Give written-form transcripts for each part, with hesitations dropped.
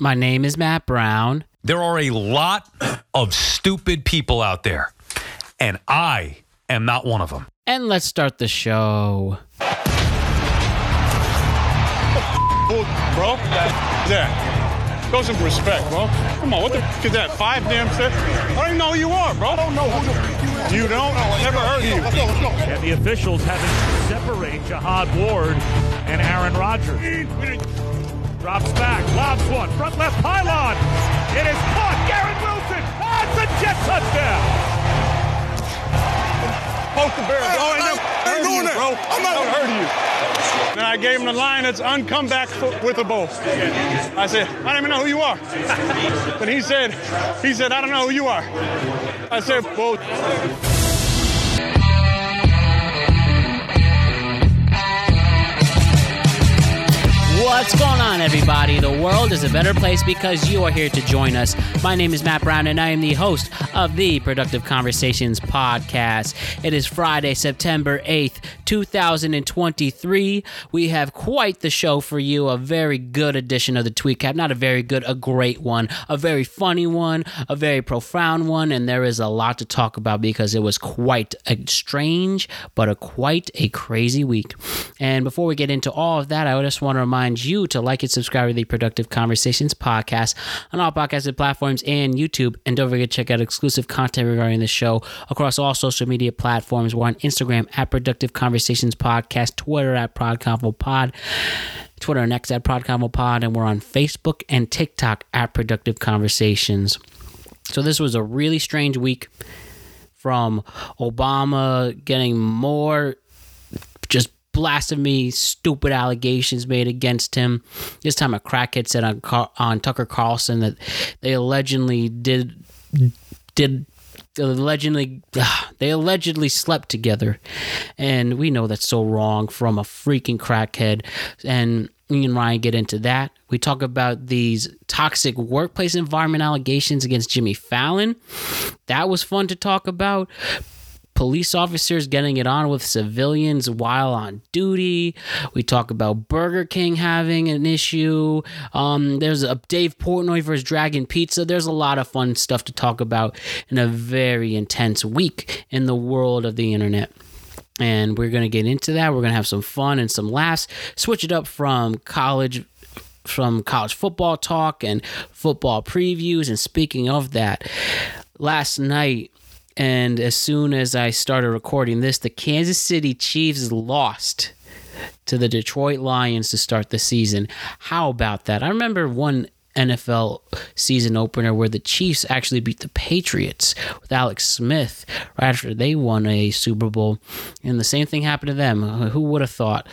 My name is Matt Brown. There are a lot of stupid people out there, and I am not one of them. And let's start the show. Bro, yeah. Show some respect, bro. Come on, what the is that? 5 damn cents? I don't even know who you are, bro. I don't know who you are. You don't? I've never heard of you. Let's go. And the officials having to separate Jihad Ward and Aaron Rodgers. Drops back, lobs one, front left pylon. It is caught. Garrett Wilson. It's a Jet touchdown. Poke the bear. I ain't doing that, bro. I'm not going to hurt you. And I gave him the line that's uncomeback with a bowl. I said, I don't even know who you are. But he said, I don't know who you are. I said, both. What's going on, everybody? The world is a better place because you are here to join us. My name is Matt Brown, and I am the host of the Productive Conversations podcast. It is Friday, September 8th, 2023. We have quite the show for you, a very good edition of the Tweet Cap. Not a very good, a great one, a very funny one, a very profound one, and there is a lot to talk about because it was quite a strange, but quite a crazy week. And before we get into all of that, I just want to remind you to like and subscribe to the Productive Conversations podcast on all podcasting platforms and YouTube. And don't forget to check out exclusive content regarding the show across all social media platforms. We're on Instagram at Productive Conversations Podcast, Twitter at ProdConvoPod, Twitter and X at ProdConvoPod, and we're on Facebook and TikTok at Productive Conversations. So this was a really strange week, from Obama getting more just blasphemy, stupid allegations made against him. This time a crackhead said on Tucker Carlson that they allegedly slept together. And we know that's so wrong from a freaking crackhead. And me and Ryan get into that. We talk about these toxic workplace environment allegations against Jimmy Fallon. That was fun to talk about. Police officers getting it on with civilians while on duty. We talk about Burger King having an issue. There's a Dave Portnoy versus Dragon Pizza. There's a lot of fun stuff to talk about in a very intense week in the world of the internet. And we're going to get into that. We're going to have some fun and some laughs. Switch it up from college football talk and football previews. And speaking of that, last night, and as soon as I started recording this, the Kansas City Chiefs lost to the Detroit Lions to start the season. How about that? I remember one NFL season opener where the Chiefs actually beat the Patriots with Alex Smith right after they won a Super Bowl. And the same thing happened to them. Who would have thought?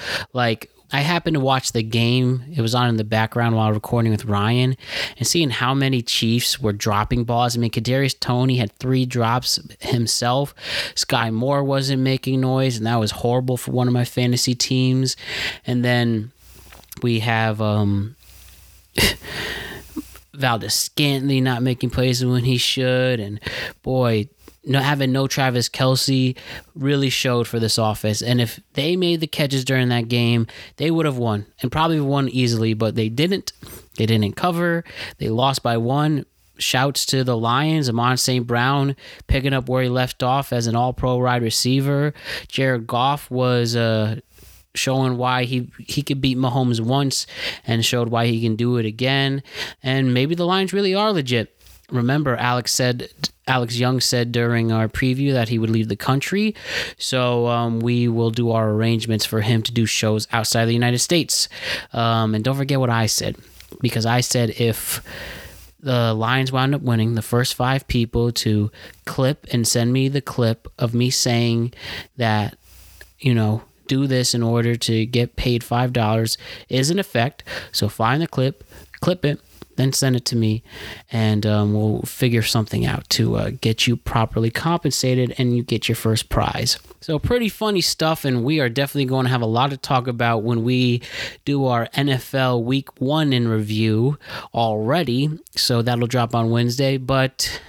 I happened to watch the game. It was on in the background while recording with Ryan, and seeing how many Chiefs were dropping balls. I mean, Kadarius Toney had 3 drops himself. Sky Moore wasn't making noise, and that was horrible for one of my fantasy teams. And then we have Valdez Scantling not making plays when he should, and boy, having no Travis Kelce really showed for this offense. And if they made the catches during that game, they would have won, and probably won easily, but they didn't. They didn't cover. They lost by 1. Shouts to the Lions. Amon St. Brown picking up where he left off as an all-pro wide receiver. Jared Goff was showing why he could beat Mahomes once, and showed why he can do it again. And maybe the Lions really are legit. Remember, Alex Young said during our preview that he would leave the country, so we will do our arrangements for him to do shows outside of the United States. And don't forget what I said, because I said if the Lions wound up winning, the first 5 people to clip and send me the clip of me saying that, do this in order to get paid $5 is in effect. So find the clip, clip it, then send it to me, and we'll figure something out to get you properly compensated, and you get your first prize. So pretty funny stuff, and we are definitely going to have a lot to talk about when we do our NFL Week 1 in review already, so that'll drop on Wednesday, but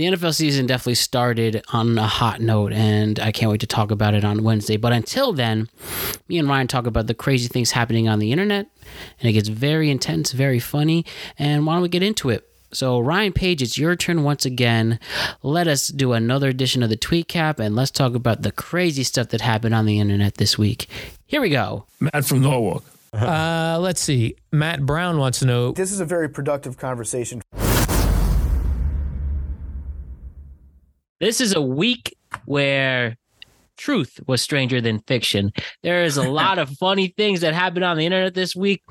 the NFL season definitely started on a hot note, and I can't wait to talk about it on Wednesday. But until then, me and Ryan talk about the crazy things happening on the internet, and it gets very intense, very funny, and why don't we get into it? So, Ryan Page, it's your turn once again. Let us do another edition of the Tweet Cap, and let's talk about the crazy stuff that happened on the internet this week. Here we go. Matt from Norwalk. Let's see. Matt Brown wants to know. This is a very productive conversation. This is a week where truth was stranger than fiction. There is a lot of funny things that happened on the internet this week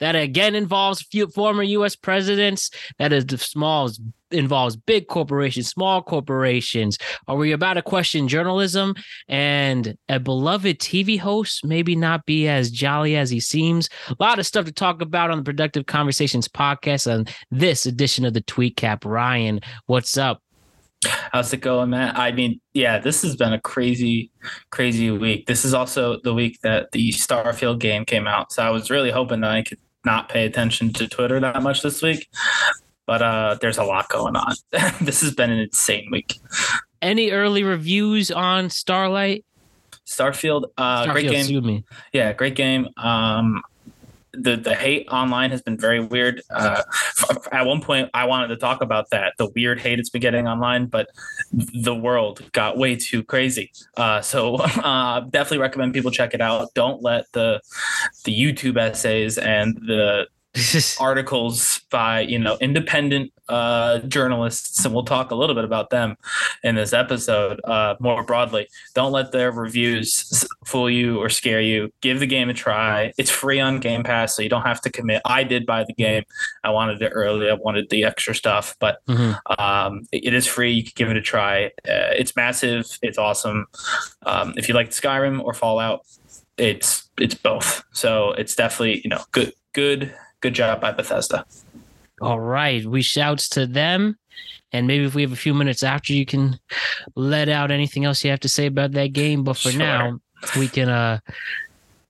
that again involves former U.S. presidents. That is small, involves big corporations, small corporations. Are we about to question journalism? And a beloved TV host maybe not be as jolly as he seems. A lot of stuff to talk about on the Productive Conversations podcast on this edition of the Tweet Cap. Ryan, what's up? How's it going, Matt? I mean, yeah, this has been a crazy, crazy week. This is also the week that the Starfield game came out. So I was really hoping that I could not pay attention to Twitter that much this week. But there's a lot going on. This has been an insane week. Any early reviews on Starfield? Starfield, great game. Excuse me. Yeah, great game. The hate online has been very weird. At one point, I wanted to talk about that, the weird hate it's been getting online, but the world got way too crazy. So definitely recommend people check it out. Don't let the YouTube essays and the articles by, independent journalists, and we'll talk a little bit about them in this episode more broadly. Don't let their reviews fool you or scare you. Give the game a try. It's free on Game Pass, so you don't have to commit. I did buy the game. I wanted it early. I wanted the extra stuff, but it is free. You can give it a try. It's massive. It's awesome. If you like Skyrim or Fallout, it's both. So it's definitely, good job by Bethesda. All right. We shouts to them. And maybe if we have a few minutes after, you can let out anything else you have to say about that game. But for now, we can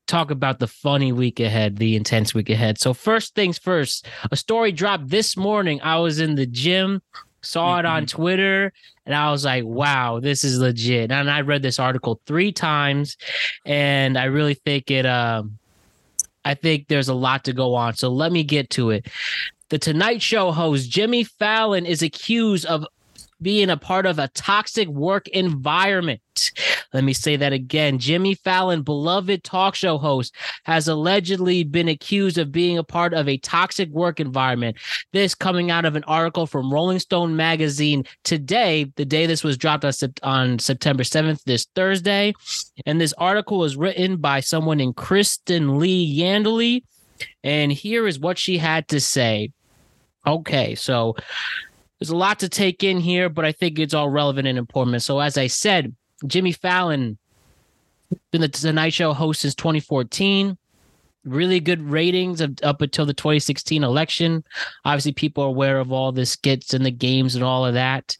talk about the funny week ahead, the intense week ahead. So first things first, a story dropped this morning. I was in the gym, saw it on Twitter, and I was like, wow, this is legit. And I read this article 3 times, and I really think it... I think there's a lot to go on, so let me get to it. The Tonight Show host Jimmy Fallon is accused of being a part of a toxic work environment. Let me say that again. Jimmy Fallon, beloved talk show host, has allegedly been accused of being a part of a toxic work environment. This coming out of an article from Rolling Stone magazine today, the day this was dropped on September 7th, this Thursday. And this article was written by someone named Kristen Lee Yandley. And here is what she had to say. Okay, so there's a lot to take in here, but I think it's all relevant and important. So as I said, Jimmy Fallon, been the Tonight Show host since 2014. Really good ratings up until the 2016 election. Obviously, people are aware of all the skits and the games and all of that.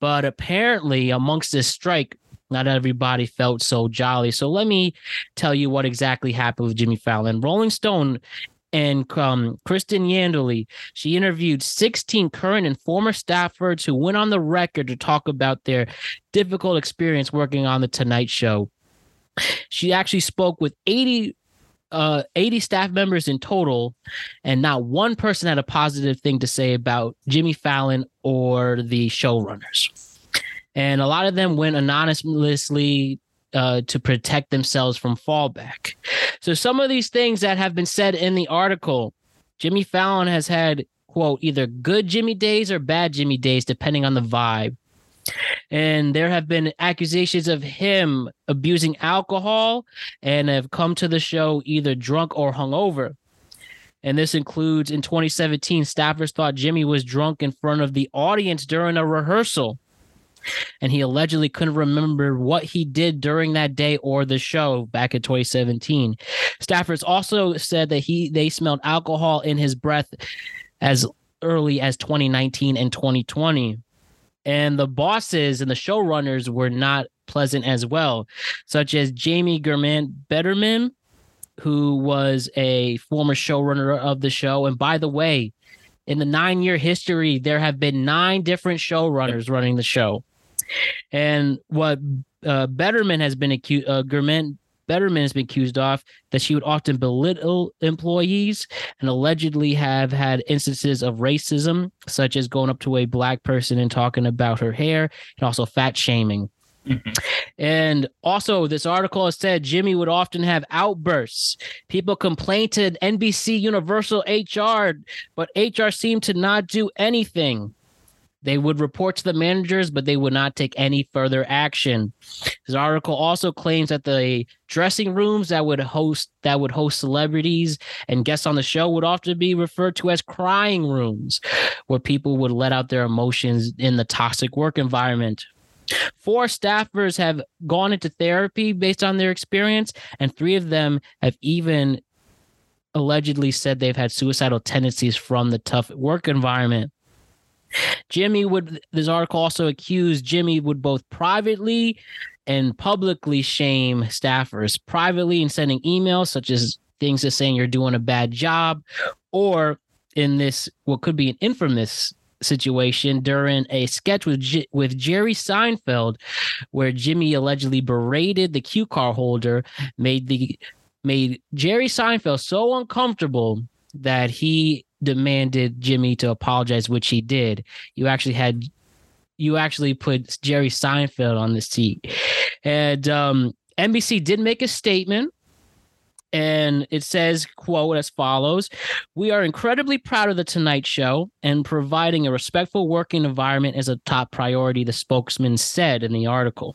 But apparently, amongst this strike, not everybody felt so jolly. So let me tell you what exactly happened with Jimmy Fallon. Rolling Stone and Kristen Yandley, she interviewed 16 current and former staffers who went on the record to talk about their difficult experience working on The Tonight Show. She actually spoke with 80 staff members in total, and not one person had a positive thing to say about Jimmy Fallon or the showrunners. And a lot of them went anonymously to protect themselves from fallback. So some of these things that have been said in the article, Jimmy Fallon has had, quote, either good Jimmy days or bad Jimmy days, depending on the vibe. And there have been accusations of him abusing alcohol and have come to the show either drunk or hungover. And this includes in 2017, staffers thought Jimmy was drunk in front of the audience during a rehearsal. And he allegedly couldn't remember what he did during that day or the show back in 2017. Staffers also said that they smelled alcohol in his breath as early as 2019 and 2020. And the bosses and the showrunners were not pleasant as well, such as Jamie Germain Betterman, who was a former showrunner of the show. And by the way, In the 9-year history, there have been 9 different showrunners running the show. And what Betterman has been accused, Betterman has been accused of, that she would often belittle employees and allegedly have had instances of racism, such as going up to a black person and talking about her hair, and also fat shaming. Mm-hmm. And also, this article said Jimmy would often have outbursts. People complained to NBC Universal HR, but HR seemed to not do anything. They would report to the managers, but they would not take any further action. This article also claims that the dressing rooms that would host celebrities and guests on the show would often be referred to as crying rooms, where people would let out their emotions in the toxic work environment. 4 staffers have gone into therapy based on their experience, and 3 of them have even allegedly said they've had suicidal tendencies from the tough work environment. This article also accused Jimmy would both privately and publicly shame staffers, privately in sending emails such as things as saying you're doing a bad job, or in this, what could be an infamous situation during a sketch with Jerry Seinfeld, where Jimmy allegedly berated the cue card holder, made Jerry Seinfeld so uncomfortable that he demanded Jimmy to apologize, which he did. You actually put Jerry Seinfeld on the seat. And NBC did make a statement, and it says, quote, as follows: "We are incredibly proud of The Tonight Show, and providing a respectful working environment is a top priority," the spokesman said in the article.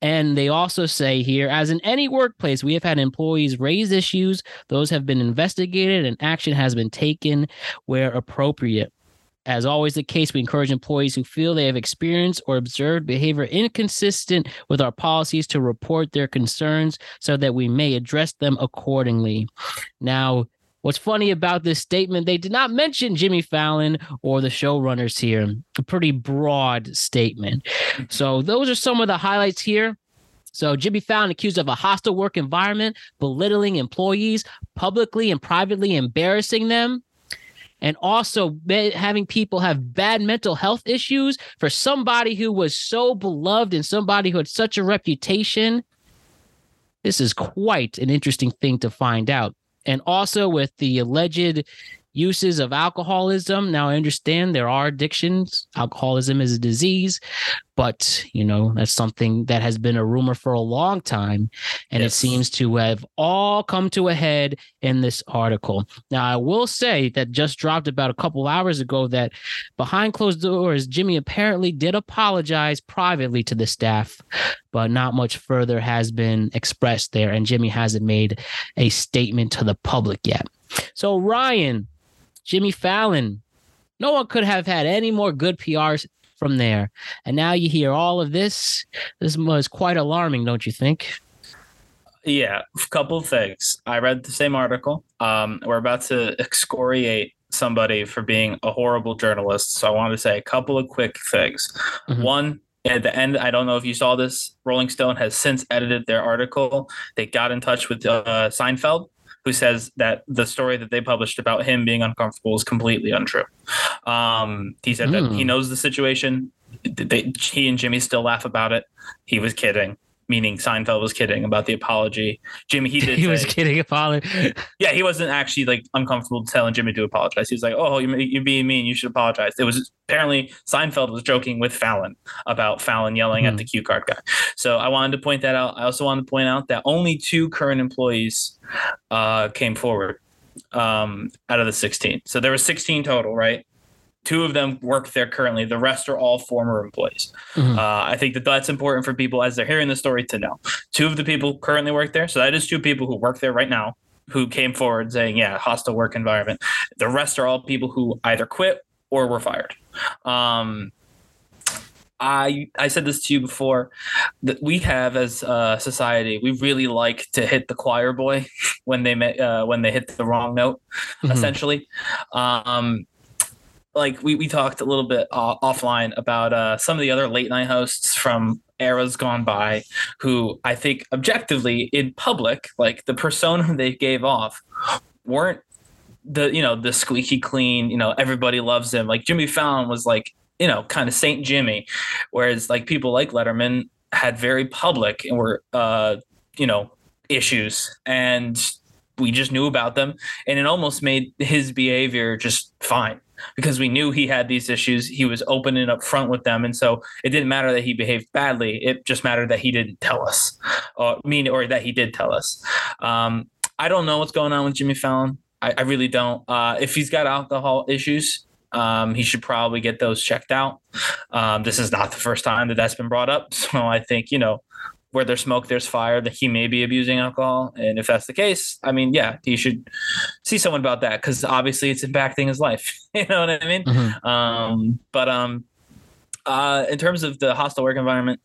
And they also say here, "As in any workplace, we have had employees raise issues. Those have been investigated and action has been taken where appropriate. As always the case, we encourage employees who feel they have experienced or observed behavior inconsistent with our policies to report their concerns so that we may address them accordingly." Now, what's funny about this statement, they did not mention Jimmy Fallon or the showrunners here. A pretty broad statement. So those are some of the highlights here. So Jimmy Fallon accused of a hostile work environment, belittling employees, publicly and privately embarrassing them, and also having people have bad mental health issues for somebody who was so beloved and somebody who had such a reputation. This is quite an interesting thing to find out. And also with the alleged uses of alcoholism. Now, I understand there are addictions. Alcoholism is a disease, but, you know, that's something that has been a rumor for a long time. And yes, it seems to have all come to a head in this article. Now, I will say that just dropped about a couple hours ago that behind closed doors, Jimmy apparently did apologize privately to the staff, but not much further has been expressed there. And Jimmy hasn't made a statement to the public yet. So, Ryan, Jimmy Fallon, no one could have had any more good PRs from there. And now you hear all of this. This was quite alarming, don't you think? Yeah, a couple of things. I read the same article. We're about to excoriate somebody for being a horrible journalist. So I wanted to say a couple of quick things. Mm-hmm. One, at the end, I don't know if you saw this, Rolling Stone has since edited their article. They got in touch with Seinfeld, who says that the story that they published about him being uncomfortable is completely untrue. He said that he knows the situation. He and Jimmy still laugh about it. He was kidding, meaning Seinfeld was kidding about the apology. Jimmy, was kidding apology. Yeah, he wasn't actually like uncomfortable telling Jimmy to apologize. He was like, "Oh, you're being mean. You should apologize." It was apparently Seinfeld was joking with Fallon about Fallon yelling at the cue card guy. So I wanted to point that out. I also wanted to point out that only 2 current employees came forward out of the 16. So there were 16 total, right? 2 of them work there currently. The rest are all former employees. Mm-hmm. I think that's important for people as they're hearing the story to know. 2 of the people currently work there. So that is 2 people who work there right now who came forward saying, yeah, hostile work environment. The rest are all people who either quit or were fired. I said this to you before, that we have as a society, we really like to hit the choir boy when they hit the wrong note, mm-hmm. essentially. Like we talked a little bit offline about some of the other late night hosts from eras gone by who I think objectively in public, like the persona they gave off weren't the, you know, the squeaky clean, you know, everybody loves him. Like Jimmy Fallon was like, you know, kind of Saint Jimmy, whereas like people like Letterman had very public and were, you know, issues, and we just knew about them, and it almost made his behavior just fine because we knew he had these issues. He was open and upfront with them. And so it didn't matter that he behaved badly. It just mattered that he didn't tell us, or that he did tell us. I don't know what's going on with Jimmy Fallon. I really don't. If he's got alcohol issues, he should probably get those checked out. This is not the first time that that's been brought up. So I think, you know, where there's smoke, there's fire, that he may be abusing alcohol. And if that's the case, I mean, yeah, he should see someone about that, because obviously it's impacting his life. You know what I mean? Mm-hmm. But in terms of the hostile work environment,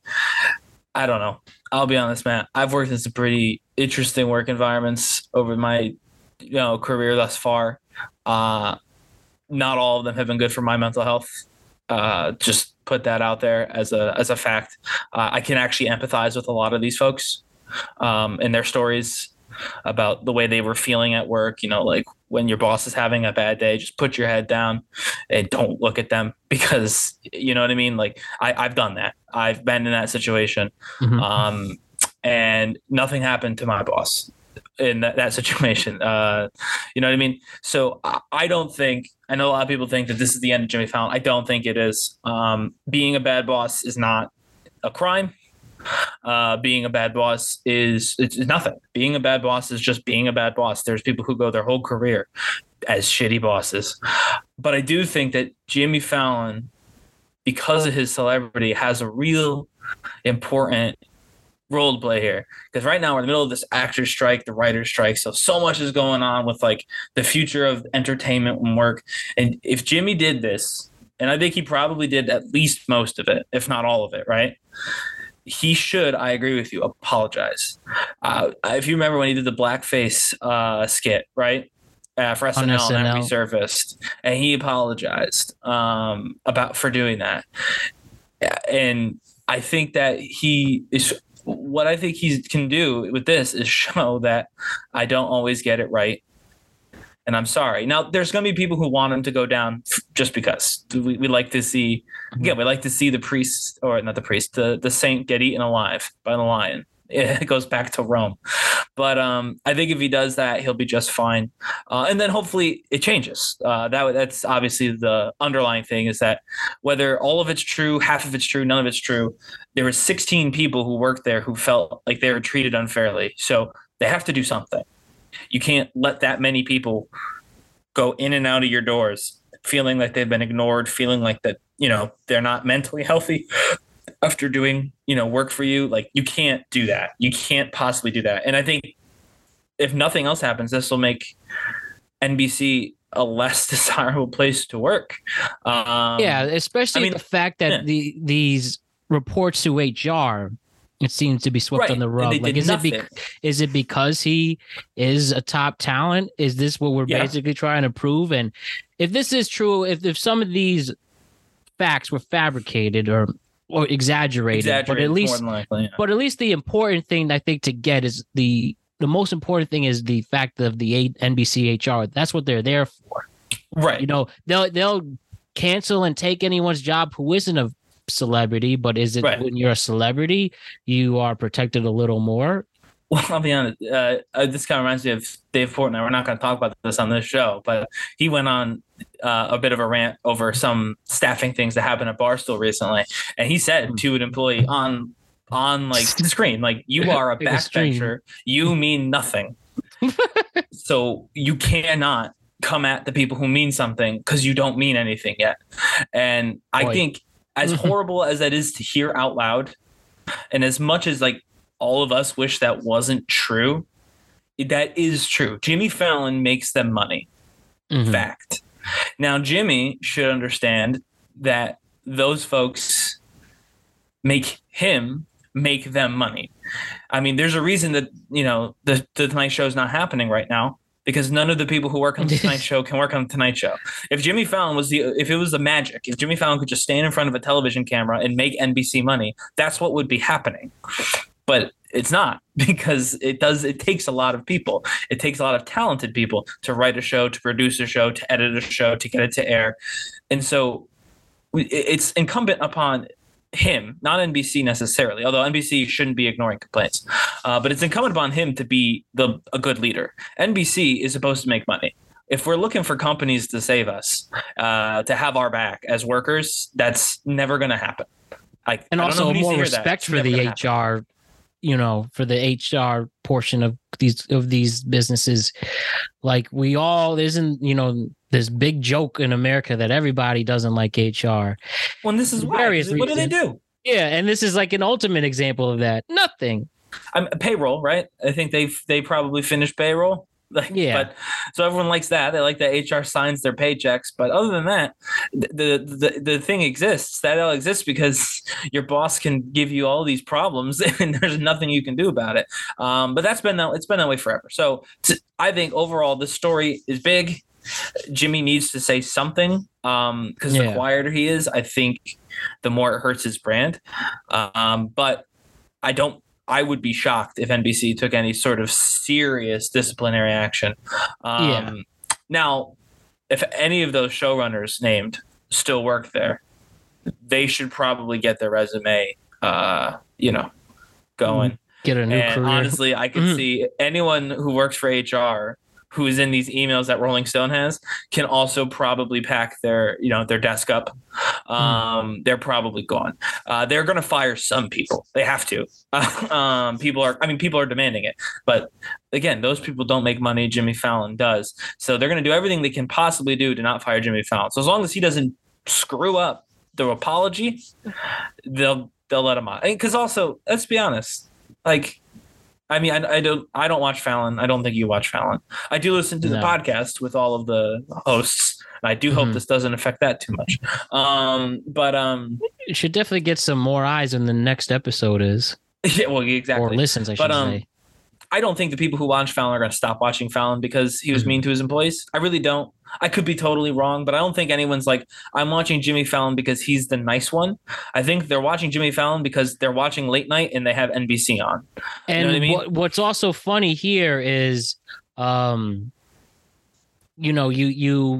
I don't know. I'll be honest, Matt. I've worked in some pretty interesting work environments over my, you know, career thus far. Not all of them have been good for my mental health. Just put that out there as a fact. I can actually empathize with a lot of these folks, and their stories about the way they were feeling at work. You know, like when your boss is having a bad day, just put your head down and don't look at them, because you know what I mean? Like I've done that. I've been in that situation. Mm-hmm. And nothing happened to my boss in that situation. You know what I mean? So I don't think, I know a lot of people think that this is the end of Jimmy Fallon. I don't think it is. Being a bad boss is not a crime. Being a bad boss is it's nothing. Being a bad boss is just being a bad boss. There's people who go their whole career as shitty bosses. But I do think that Jimmy Fallon, because of his celebrity, has a real important role to play here, because right now we're in the middle of this actors strike, the writers strike, so much is going on with like the future of entertainment and work. And if Jimmy did this, and I think he probably did at least most of it, if not all of it, right, he should, I agree with you, apologize. If you remember when he did the blackface skit, right, for SNL, and that resurfaced, and he apologized for doing that. And I think that he is. What I think he can do with this is show that I don't always get it right, and I'm sorry. Now, there's going to be people who want him to go down just because we like to see. Again, we like to see the priest, or not the priest, the saint get eaten alive by the lion. It goes back to Rome. But I think if he does that, he'll be just fine. And then hopefully it changes. That's obviously the underlying thing, is that whether all of it's true, half of it's true, none of it's true, there were 16 people who worked there who felt like they were treated unfairly. So they have to do something. You can't let that many people go in and out of your doors feeling like they've been ignored, feeling like that, you know, they're not mentally healthy after doing, you know, work for you. Like, you can't do that. You can't possibly do that. And I think if nothing else happens, this will make NBC a less desirable place to work. Yeah, especially the fact that these reports to HR, it seems to be swept on the rug. Like, is it because he is a top talent? Is this what we're basically trying to prove? And if this is true, if some of these facts were fabricated or exaggerated, but at least the important thing, I think, to get is the most important thing is the fact of the NBC HR. That's what they're there for, right? You know, they'll cancel and take anyone's job who isn't a celebrity, but is it when you're a celebrity, you are protected a little more. Well, I'll be honest. This kind of reminds me of Dave Portnoy. We're not going to talk about this on this show, but he went on a bit of a rant over some staffing things that happened at Barstool recently, and he said to an employee on like the screen, like, "You are a backbencher. You mean nothing. So you cannot come at the people who mean something because you don't mean anything yet." And I think, as horrible as that is to hear out loud, and as much as like all of us wish that wasn't true, that is true. Jimmy Fallon makes them money. Mm-hmm. Fact. Now, Jimmy should understand that those folks make him make them money. I mean, there's a reason that, you know, the Tonight Show is not happening right now, because none of the people who work on the Tonight Show can work on the Tonight Show. If Jimmy Fallon if Jimmy Fallon could just stand in front of a television camera and make NBC money, that's what would be happening. But It's not, because it takes a lot of people. It takes a lot of talented people to write a show, to produce a show, to edit a show, to get it to air. And so it's incumbent upon him, not NBC necessarily, although NBC shouldn't be ignoring complaints, but it's incumbent upon him to be a good leader. NBC is supposed to make money. If we're looking for companies to save us, to have our back as workers, that's never going to happen. And also more respect for the HR, for the HR portion of these businesses. Like we all isn't, this big joke in America that everybody doesn't like HR. Well, this is various reasons. What do they do? Yeah. And this is like an ultimate example of that. Nothing. Payroll, right? I think they probably finished payroll. But so everyone likes that. They like that HR signs their paychecks. But other than that, the thing exists. That all exists because your boss can give you all these problems and there's nothing you can do about it. But it's been that way forever. So I think overall, this story is big. Jimmy needs to say something because the quieter he is, I think the more it hurts his brand. But I would be shocked if NBC took any sort of serious disciplinary action. Now, if any of those showrunners named still work there, they should probably get their resume, going. Get a new career. Honestly, I could see anyone who works for HR who is in these emails that Rolling Stone has can also probably pack their, their desk up. They're probably gone. They're going to fire some people. They have to. People are demanding it. But again, those people don't make money. Jimmy Fallon does. So they're going to do everything they can possibly do to not fire Jimmy Fallon. So as long as he doesn't screw up the apology, they'll let him on. Because also, let's be honest, I don't watch Fallon. I don't think you watch Fallon. I do listen to the podcast with all of the hosts. I do hope this doesn't affect that too much. But you should definitely get some more eyes when the next episode is. Yeah, well, exactly. Or listens, I should say. I don't think the people who watch Fallon are going to stop watching Fallon because he was mean to his employees. I really don't. I could be totally wrong, but I don't think anyone's like, I'm watching Jimmy Fallon because he's the nice one. I think they're watching Jimmy Fallon because they're watching late night and they have NBC on. And you know what I mean? What's also funny here is, you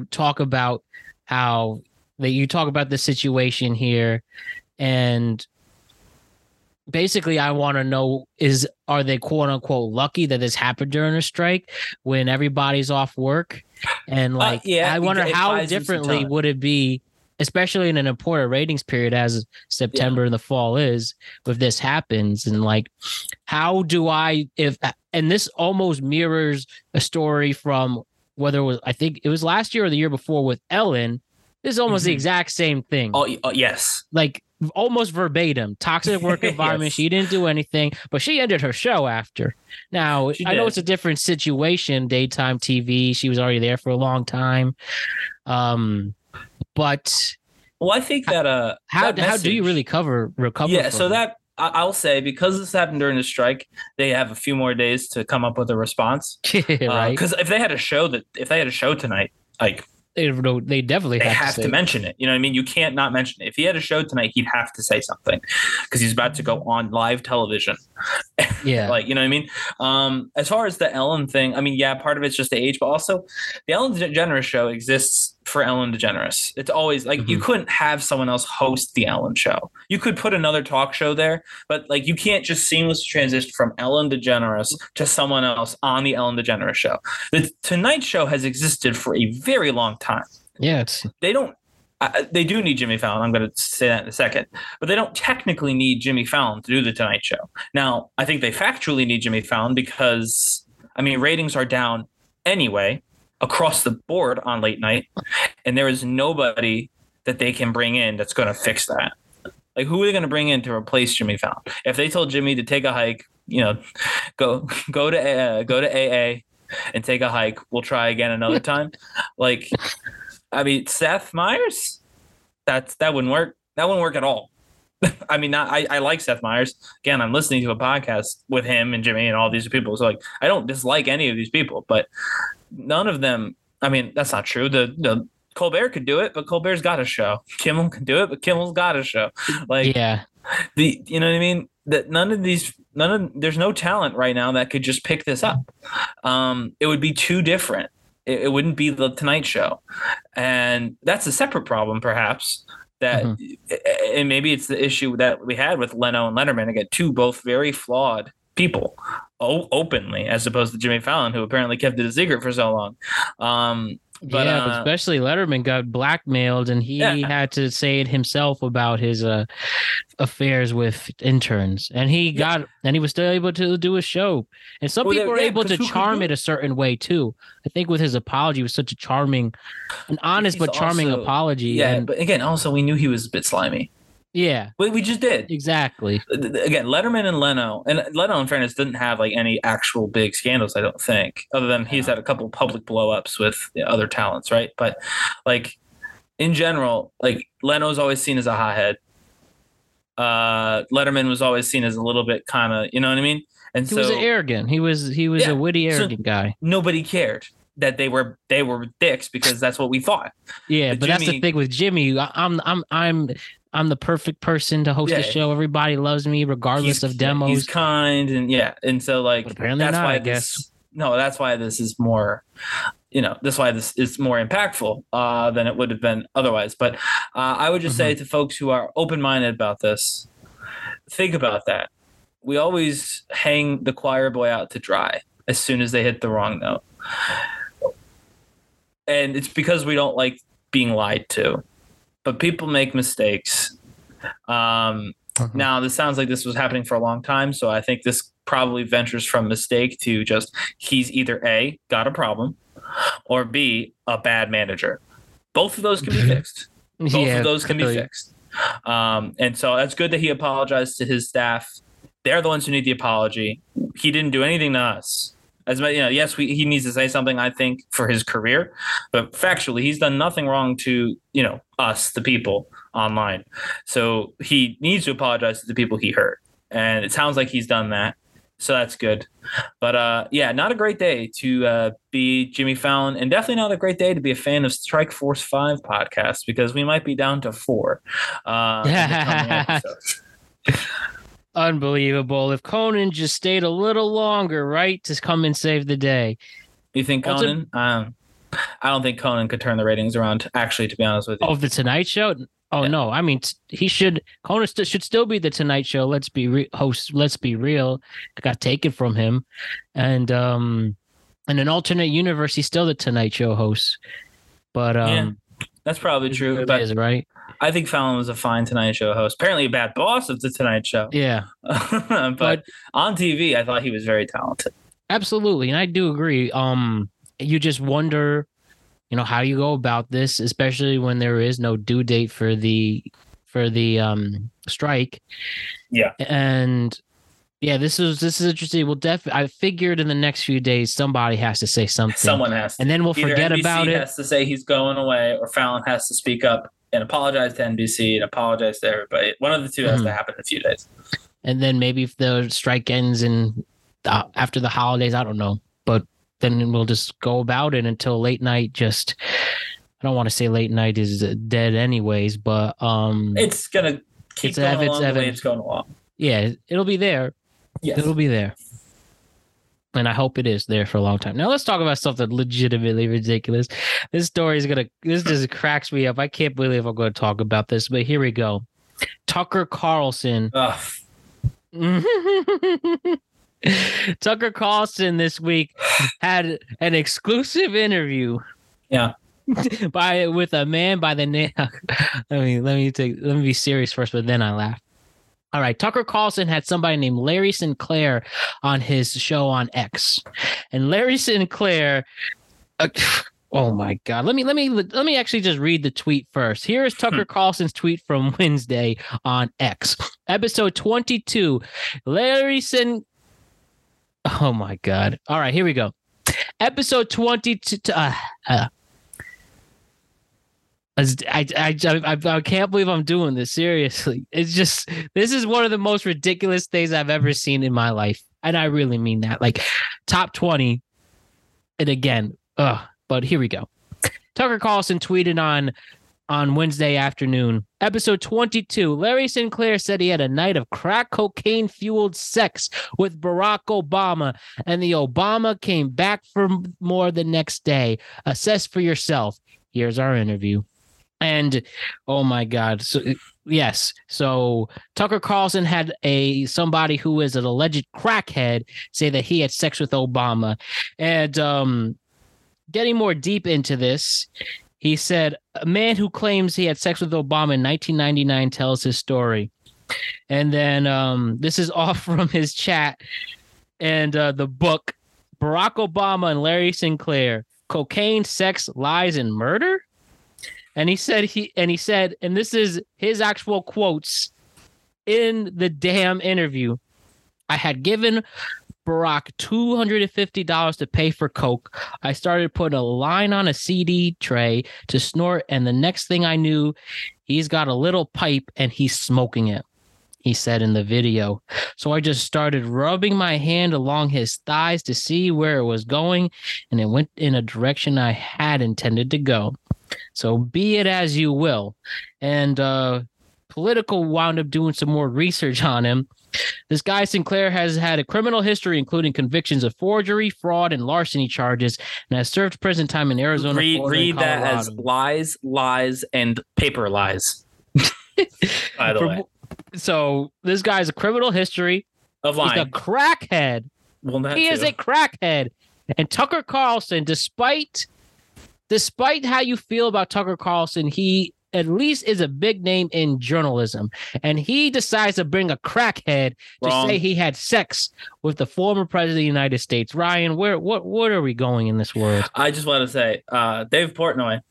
talk about how that you talk about the situation here and basically, I want to know are they quote unquote lucky that this happened during a strike when everybody's off work? And I wonder how differently would it be, especially in an important ratings period as September and the fall is, if this happens and and this almost mirrors a story from whether it was, I think it was last year or the year before with Ellen. This is almost the exact same thing. Oh, yes. Almost verbatim, toxic work environment. Yes. She didn't do anything, but she ended her show after. Now, I know it's a different situation, daytime TV. She was already there for a long time. I think that how do you really recover? Yeah, so that I'll say because this happened during the strike, they have a few more days to come up with a response. Right? Because if they had a show tonight, they definitely have to mention it. You know what I mean? You can't not mention it. If he had a show tonight, he'd have to say something because he's about to go on live television. Yeah. You know what I mean? As far as the Ellen thing, part of it's just the age, but also the Ellen DeGeneres show exists for Ellen DeGeneres. It's always you couldn't have someone else host the Ellen show. You could put another talk show there, but you can't just seamlessly transition from Ellen DeGeneres to someone else on the Ellen DeGeneres show. The Tonight Show has existed for a very long time. Yeah, they do need Jimmy Fallon. I'm going to say that in a second, but they don't technically need Jimmy Fallon to do the Tonight Show. Now, I think they factually need Jimmy Fallon because ratings are down anyway across the board on late night, and there is nobody that they can bring in that's going to fix that. Who are they going to bring in to replace Jimmy Fallon? If they told Jimmy to take a hike, go to AA and take a hike, we'll try again another time. Seth Meyers, that wouldn't work. That wouldn't work at all. I like Seth Meyers. Again, I'm listening to a podcast with him and Jimmy and all these people. So I don't dislike any of these people, but none of them. That's not true. The Colbert could do it, but Colbert's got a show. Kimmel can do it, but Kimmel's got a show. You know what I mean? that there's no talent right now that could just pick this up. It would be too different. It wouldn't be the Tonight Show. And that's a separate problem, perhaps, that, and maybe it's the issue that we had with Leno and Letterman. Again, two both very flawed people, openly, as opposed to Jimmy Fallon, who apparently kept it a secret for so long. But especially Letterman got blackmailed, and he had to say it himself about his affairs with interns, and he was still able to do a show. And some people were able to charm it a certain way too. I think with his apology, it was such a charming, an honest but charming apology. Yeah, and, but again, also we knew he was a bit slimy. Yeah, we just did. Exactly. Again, Letterman and Leno, in fairness, didn't have like any actual big scandals, I don't think, other than he's had a couple public blow-ups with other talents, right? But like in general, like Leno's always seen as a hothead. Letterman was always seen as a little bit kind of, you know what I mean? And he was arrogant. He was a witty, arrogant guy. Nobody cared that they were dicks, because that's what we thought. Yeah, but that's the thing with Jimmy. I'm the perfect person to host a show. Everybody loves me regardless of demos. He's kind and so like, but apparently that's not, why I guess. No, that's why this is more, that's why this is more impactful than it would have been otherwise. But I would just say to folks who are open-minded about this, think about that. We always hang the choir boy out to dry as soon as they hit the wrong note. And it's because we don't like being lied to. But people make mistakes. Now, this sounds like this was happening for a long time, so I think this probably ventures from mistake to just he's either A, got a problem, or B, a bad manager. Both of those can be fixed. And so that's good that he apologized to his staff. They're the ones who need the apology. He didn't do anything to us. As yes, he needs to say something, I think, for his career, but factually, he's done nothing wrong to us, the people online. So he needs to apologize to the people he hurt, and it sounds like he's done that. So that's good. But not a great day to be Jimmy Fallon, and definitely not a great day to be a fan of Strike Force 5 podcast, because we might be down to 4. Unbelievable. If Conan just stayed a little longer, right, to come and save the day. You think Conan? I don't think Conan could turn the ratings around, actually, to be honest with you. Of The Tonight Show? Oh, yeah. No. I mean, Conan should still be The Tonight Show. Let's be real. It got taken from him. And in an alternate universe, he's still The Tonight Show host. But that's probably true. It is, right? I think Fallon was a fine Tonight Show host. Apparently a bad boss of The Tonight Show. Yeah. but on TV, I thought he was very talented. Absolutely. And I do agree. You just wonder, how you go about this, especially when there is no due date for the strike. Yeah. And this is interesting. I figured in the next few days somebody has to say something. Someone has to. And then we'll forget about it. NBC has to say he's going away, or Fallon has to speak up and apologize to NBC and apologize to everybody. One of the two has to happen in a few days. And then maybe if the strike ends after the holidays, I don't know. But then we'll just go about it until late night. I don't want to say late night is dead anyways, but it's going to keep going along the way it's going along. Yeah, it'll be there. Yes. It'll be there. And I hope it is there for a long time. Now let's talk about something legitimately ridiculous. This story this just cracks me up. I can't believe I'm going to talk about this, but here we go. Tucker Carlson. Tucker Carlson this week had an exclusive interview. Yeah. With a man by the name. Let me be serious first, but then I laugh. All right. Tucker Carlson had somebody named Larry Sinclair on his show on X, and Larry Sinclair. Oh my God. Let me actually just read the tweet first. Here is Tucker Carlson's tweet from Wednesday on X, episode 22. Oh my God. All right, here we go. Episode 22. I can't believe I'm doing this. Seriously. It's just, this is one of the most ridiculous things I've ever seen in my life. And I really mean that. Like top 20. And again, but here we go. Tucker Carlson tweeted on on Wednesday afternoon. Episode 22, Larry Sinclair said he had a night of crack cocaine-fueled sex with Barack Obama, and the Obama came back for more the next day. Assess for yourself. Here's our interview. And, oh, my God. So, yes. So Tucker Carlson had somebody who is an alleged crackhead say that he had sex with Obama. And getting more deep into this, he said, a man who claims he had sex with Obama in 1999 tells his story. And then this is off from his chat and the book, Barack Obama and Larry Sinclair, Cocaine, Sex, Lies, and Murder? And he said, and this is his actual quotes in the damn interview. I had given Barack $250 to pay for coke. I started putting a line on a CD tray to snort, and the next thing I knew, he's got a little pipe and he's smoking it, he said in the video. So I just started rubbing my hand along his thighs to see where it was going, and it went in a direction I had intended to go. So be it as you will. And Political wound up doing some more research on him. This guy Sinclair has had a criminal history, including convictions of forgery, fraud, and larceny charges, and has served prison time in Arizona. Read that as lies, lies, and paper lies. By the way. So this guy's a criminal history of lying. He's a crackhead. He is a crackhead. And Tucker Carlson, despite how you feel about Tucker Carlson, he at least is a big name in journalism. And he decides to bring a crackhead to say he had sex with the former president of the United States. Ryan, what are we going in this world? I just want to say, Dave Portnoy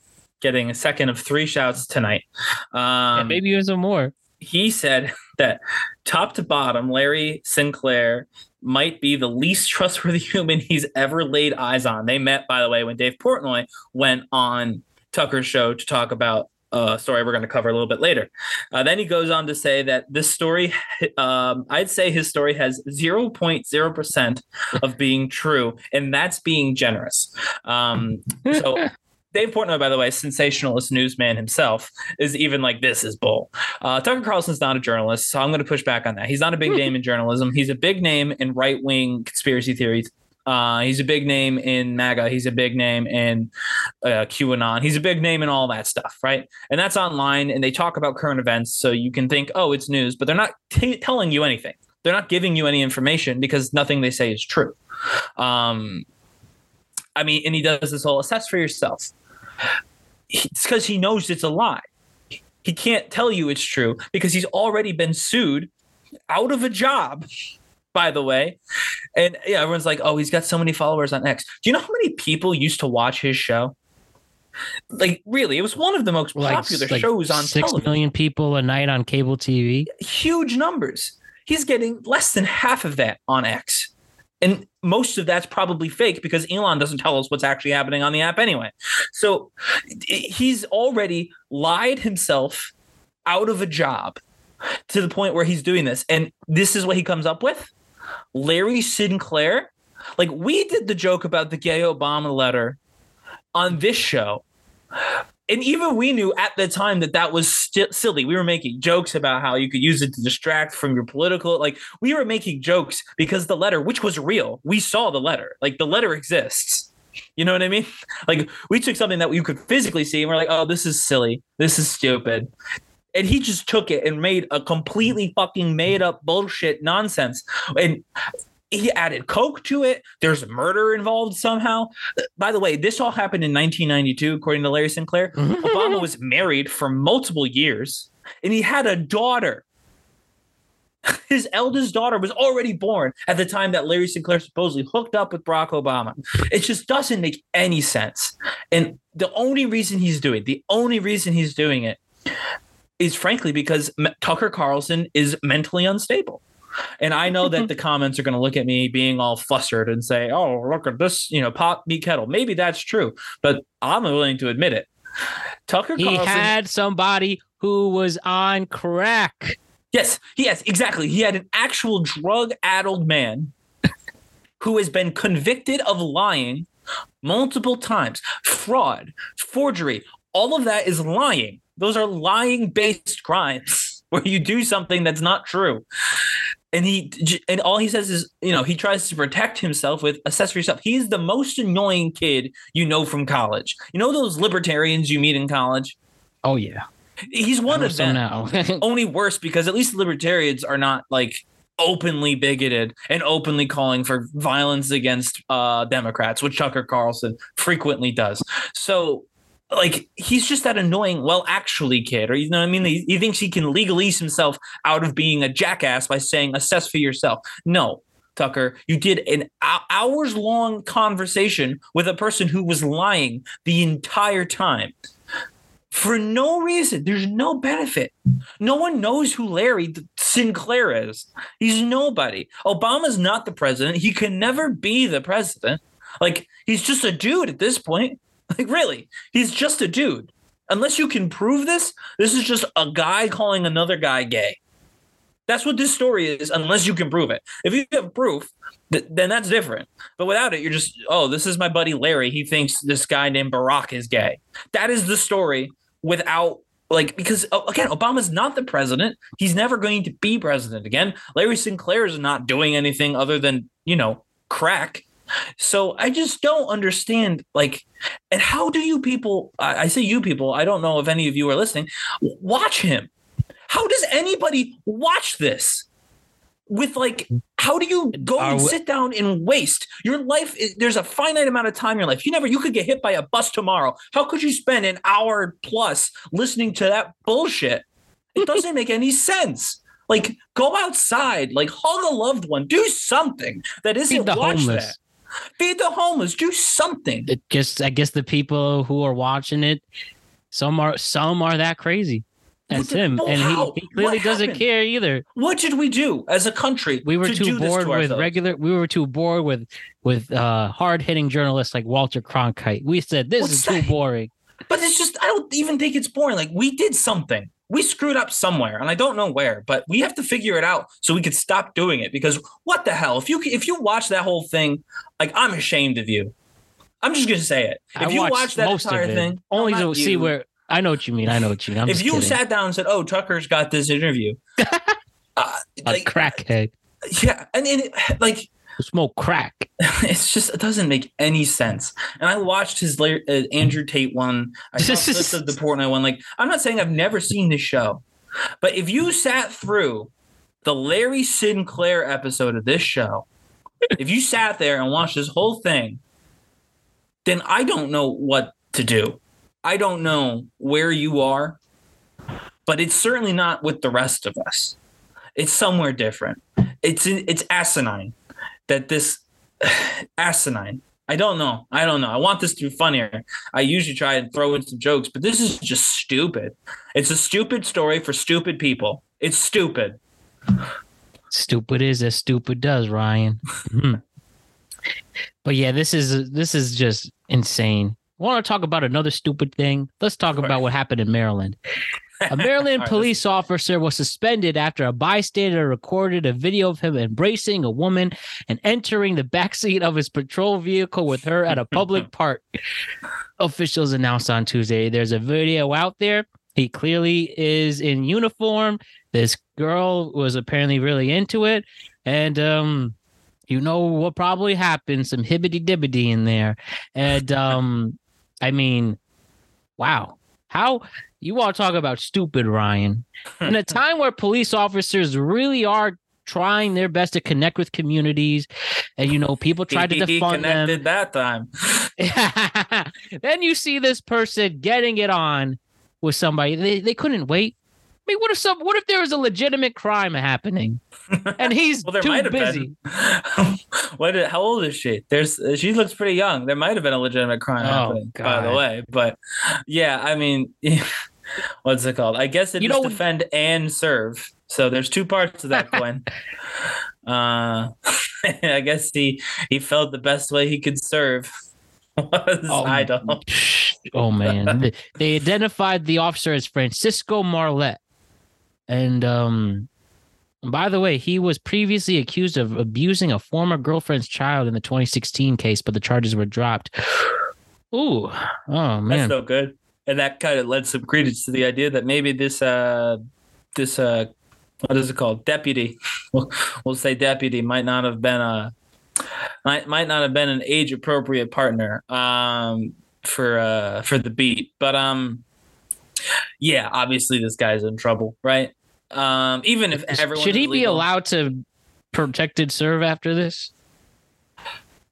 getting a second of three shouts tonight. And maybe even some more. He said that top to bottom, Larry Sinclair might be the least trustworthy human he's ever laid eyes on. They met, by the way, when Dave Portnoy went on Tucker's show to talk about a story we're going to cover a little bit later. Then he goes on to say that this story, I'd say his story has 0.0% of being true, and that's being generous. So Dave Portnoy, by the way, sensationalist newsman himself, is even like, this is bull. Tucker Carlson's not a journalist, so I'm going to push back on that. He's not a big name in journalism. He's a big name in right-wing conspiracy theories. He's a big name in MAGA. He's a big name in QAnon. He's a big name in all that stuff, right? And that's online, and they talk about current events, so you can think, oh, it's news, but they're not telling you anything. They're not giving you any information because nothing they say is true. And he does this whole assess for yourself. It's because he knows it's a lie. He can't tell you it's true because he's already been sued out of a job, by the way. And yeah, everyone's like, oh, he's got so many followers on X. Do you know how many people used to watch his show? Like, really, it was one of the most popular shows on television. 6 million people a night on cable TV. Huge numbers. He's getting less than half of that on X. And most of that's probably fake because Elon doesn't tell us what's actually happening on the app anyway. So he's already lied himself out of a job to the point where he's doing this. And this is what he comes up with. Larry Sinclair. Like, we did the joke about the gay Obama letter on this show. And even we knew at the time that was silly. We were making jokes about how you could use it to distract from your political. Like, we were making jokes because the letter, which was real, we saw the letter. Like, the letter exists. You know what I mean? Like, we took something that you could physically see, and we're like, oh, this is silly. This is stupid. And he just took it and made a completely fucking made up bullshit nonsense. And he added coke to it. There's murder involved somehow. By the way, this all happened in 1992, according to Larry Sinclair. Obama was married for multiple years, and he had a daughter. His eldest daughter was already born at the time that Larry Sinclair supposedly hooked up with Barack Obama. It just doesn't make any sense. And the only reason he's doing it is, frankly, because Tucker Carlson is mentally unstable. And I know that the comments are going to look at me being all flustered and say, oh, look at this, pot me kettle. Maybe that's true, but I'm willing to admit it. Tucker Carlson. He had somebody who was on crack. Yes, exactly. He had an actual drug-addled man who has been convicted of lying multiple times, fraud, forgery. All of that is lying. Those are lying-based crimes where you do something that's not true. And all he says is, you know, he tries to protect himself with accessory stuff. He's the most annoying kid you know from college. You know those libertarians you meet in college? Oh, yeah. He's one of them. Now. Only worse, because at least libertarians are not, like, openly bigoted and openly calling for violence against Democrats, which Tucker Carlson frequently does. So, like, he's just that annoying, well, actually kid, or, you know what I mean? He thinks he can legalese himself out of being a jackass by saying, assess for yourself. No, Tucker, you did an hours-long conversation with a person who was lying the entire time. For no reason. There's no benefit. No one knows who Larry Sinclair is. He's nobody. Obama's not the president. He can never be the president. Like, he's just a dude at this point. Like, really, he's just a dude. Unless you can prove this, this is just a guy calling another guy gay. That's what this story is, unless you can prove it. If you have proof, then that's different. But without it, you're just, oh, this is my buddy Larry. He thinks this guy named Barack is gay. That is the story. Without, like, because, again, Obama's not the president. He's never going to be president again. Larry Sinclair is not doing anything other than, you know, crack. So I just don't understand, like, and how do you people, I say you people, I don't know if any of you are listening, watch him. How does anybody watch this? With, like, how do you go and sit down and waste your life? There's a finite amount of time in your life. You could get hit by a bus tomorrow. How could you spend an hour plus listening to that bullshit? It doesn't make any sense. Like, go outside, like, hug a loved one, do something that isn't watch homeless. That. Feed the homeless, do something. It just, I guess the people who are watching it, some are that crazy. That's him, and he clearly doesn't care either. What did we do as a country? We were too bored with regular. We were too bored with hard-hitting journalists like Walter Cronkite. We said this is too boring. But it's just, I don't even think it's boring. Like, we did something. We screwed up somewhere, and I don't know where. But we have to figure it out so we could stop doing it. Because what the hell? If you watch that whole thing, like, I'm ashamed of you. I'm just gonna say it. If you watch that entire thing, only to see where. I know what you mean. I'm if you kidding. Sat down and said, oh, Tucker's got this interview. Like, crackhead. Yeah. And like, smoke crack. It's just, it doesn't make any sense. And I watched his Andrew Tate one. I saw the Portnoy one. Like, I'm not saying I've never seen this show, but if you sat through the Larry Sinclair episode of this show, if you sat there and watched this whole thing, then I don't know what to do. I don't know where you are, but it's certainly not with the rest of us. It's somewhere different. It's asinine that this asinine. I don't know. I want this to be funnier. I usually try and throw in some jokes, but this is just stupid. It's a stupid story for stupid people. It's stupid. Stupid is as stupid does, Ryan. But yeah, this is just insane. Want to talk about another stupid thing? Let's talk about what happened in Maryland. A Maryland police officer was suspended after a bystander recorded a video of him embracing a woman and entering the backseat of his patrol vehicle with her at a public park. Officials announced on Tuesday, there's a video out there. He clearly is in uniform. This girl was apparently really into it. And, you know what probably happened, some hibbity-dibbity in there. And, I mean, wow. How you all talk about stupid, Ryan. In a time where police officers really are trying their best to connect with communities, and, you know, people try to defund them. He connected that time. Then you see this person getting it on with somebody. They couldn't wait. I mean, what if there was a legitimate crime happening, and he's too busy? How old is she? She looks pretty young. There might have been a legitimate crime happening, by the way. But yeah, I mean, what's it called? I guess it is defend and serve. So there's two parts to that coin. I guess he felt the best way he could serve was idle. Oh man, they identified the officer as Francisco Marlette. And by the way, he was previously accused of abusing a former girlfriend's child in the 2016 case, but the charges were dropped. Ooh, oh man, that's no good. And that kind of led some credence to the idea that maybe this, what is it called? Deputy, we'll say deputy, might not have been an age appropriate partner for the beat. But yeah, obviously this guy's in trouble, right? Even if everyone should he be allowed to protected serve after this?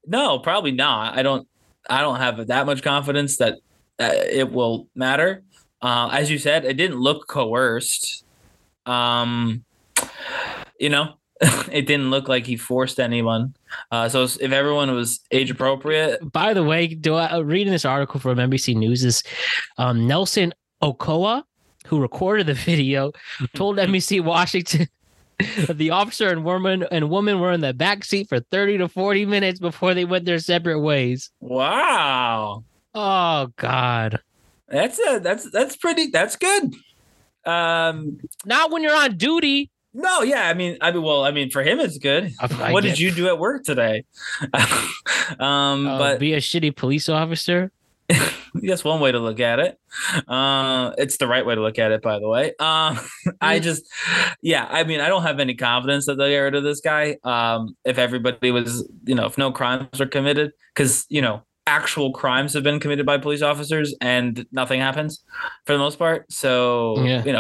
No, probably not. I don't have that much confidence that it will matter. As you said, it didn't look coerced. It didn't look like he forced anyone. So if everyone was age appropriate. By the way, reading this article from NBC News is Nelson Okoa, who recorded the video, told NBC Washington the officer and woman were in the backseat for 30 to 40 minutes before they went their separate ways. Wow. Oh God. That's good. Not when you're on duty. No, yeah, I mean, for him it's good. What did you do at work today? But be a shitty police officer. That's one way to look at it. It's the right way to look at it, by the way. I don't have any confidence that they are to this guy. If everybody was, if no crimes were committed, because actual crimes have been committed by police officers and nothing happens for the most part. So,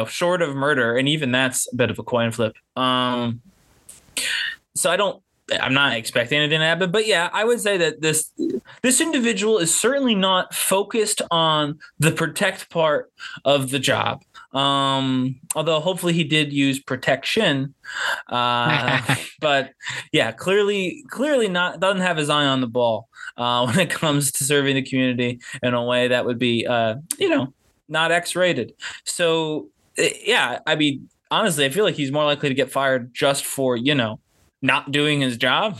short of murder, and even that's a bit of a coin flip. So I'm not expecting anything to happen, but yeah, I would say that this individual is certainly not focused on the protect part of the job. Although hopefully he did use protection, but yeah, clearly not, doesn't have his eye on the ball, when it comes to serving the community in a way that would be, not X-rated. So yeah, I mean, honestly, I feel like he's more likely to get fired just for, not doing his job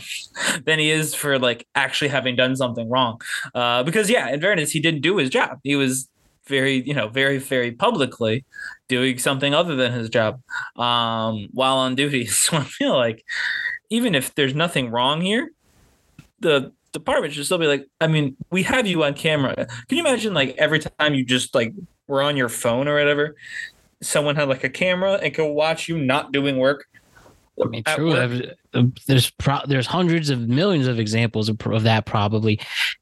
than he is for actually having done something wrong. Because yeah, in fairness, he didn't do his job. He was very, very, very publicly doing something other than his job while on duty. So I feel like even if there's nothing wrong here, the department should still be like, I mean, we have you on camera. Can you imagine every time you just were on your phone or whatever, someone had a camera and could watch you not doing work? I mean, true. There's hundreds of millions of examples of that probably.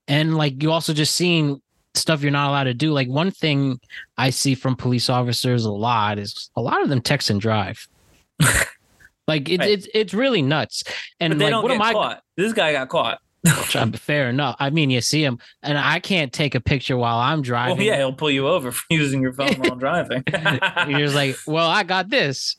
And you also just seeing stuff you're not allowed to do. One thing I see from police officers a lot is a lot of them text and drive. It's really nuts. And but they don't get caught. This guy got caught. Fair enough. I mean, you see him, and I can't take a picture while I'm driving. Well, yeah, he'll pull you over for using your phone while driving. You're just I got this.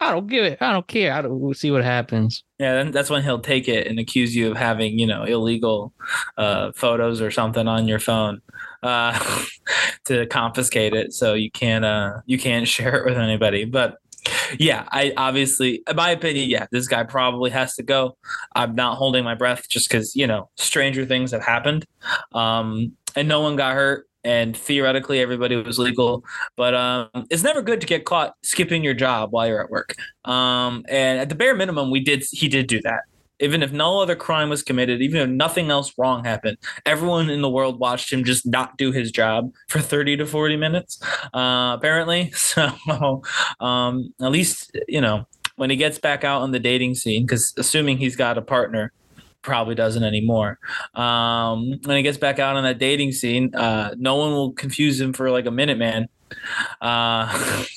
I don't give it. I don't care. We'll see what happens. Yeah, that's when he'll take it and accuse you of having, illegal photos or something on your phone to confiscate it, so you can't share it with anybody. But yeah, I obviously, in my opinion, yeah, this guy probably has to go. I'm not holding my breath just because stranger things have happened, and no one got hurt. And theoretically, everybody was legal, but it's never good to get caught skipping your job while you're at work. And at the bare minimum, he did do that. Even if no other crime was committed, even if nothing else wrong happened, everyone in the world watched him just not do his job for 30 to 40 minutes, apparently. So at least, when he gets back out on the dating scene, because assuming he's got a partner, probably doesn't anymore. When he gets back out on that dating scene, no one will confuse him for a Minuteman.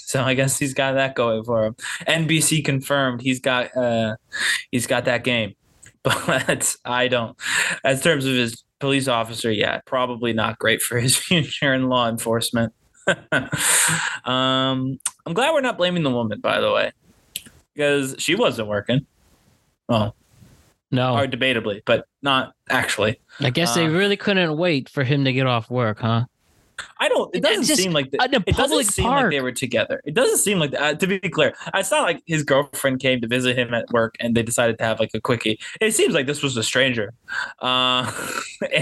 So I guess he's got that going for him. NBC confirmed he's got that game, but I don't. As terms of his police officer, yeah, probably not great for his future in law enforcement. I'm glad we're not blaming the woman, by the way, because she wasn't working. Oh. No, or debatably, but not actually. I guess they really couldn't wait for him to get off work, huh? It doesn't seem like they were together. It doesn't seem like that. To be clear, it's not like his girlfriend came to visit him at work and they decided to have a quickie. It seems like this was a stranger. And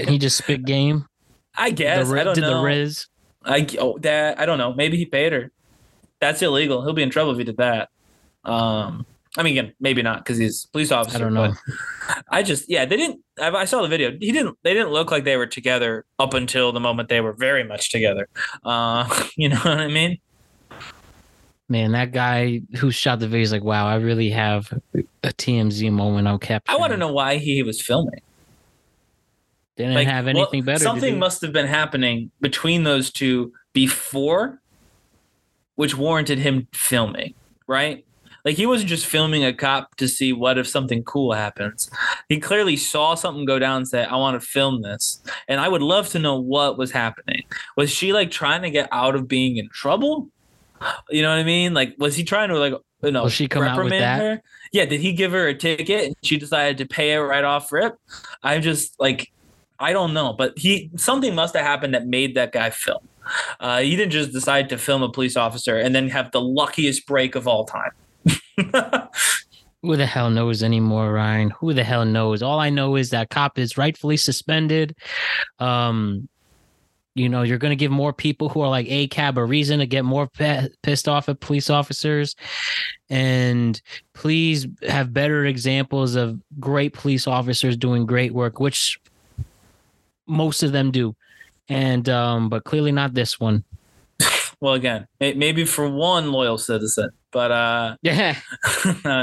he just spit game. I guess I don't know. The Riz. I don't know. Maybe he paid her. That's illegal. He'll be in trouble if he did that. I mean, again, maybe not because he's a police officer. I don't know. But I just, yeah, they didn't. I saw the video. They didn't look like they were together up until the moment they were very much together. You know what I mean? Man, that guy who shot the video is like, wow, I really have a TMZ moment on capturing. I want to know why he was filming. They didn't have anything better. Something must have been happening between those two before, which warranted him filming, right? Like, he wasn't just filming a cop to see what if something cool happens. He clearly saw something go down and said, I want to film this. And I would love to know what was happening. Was she, like, trying to get out of being in trouble? You know what I mean? Like, was he trying to, like, you know, she come out with that? Her? Yeah, did he give her a ticket and she decided to pay it right off rip? I'm just, like, I don't know. But something must have happened that made that guy film. He didn't just decide to film a police officer and then have the luckiest break of all time. Who the hell knows anymore, Ryan? Who the hell knows? All I know is that cop is rightfully suspended. You know, you're going to give more people who are like ACAB a reason to get more pissed off at police officers. And please have better examples of great police officers doing great work, which most of them do. And but clearly not this one. Well, again, maybe for one loyal citizen, but yeah,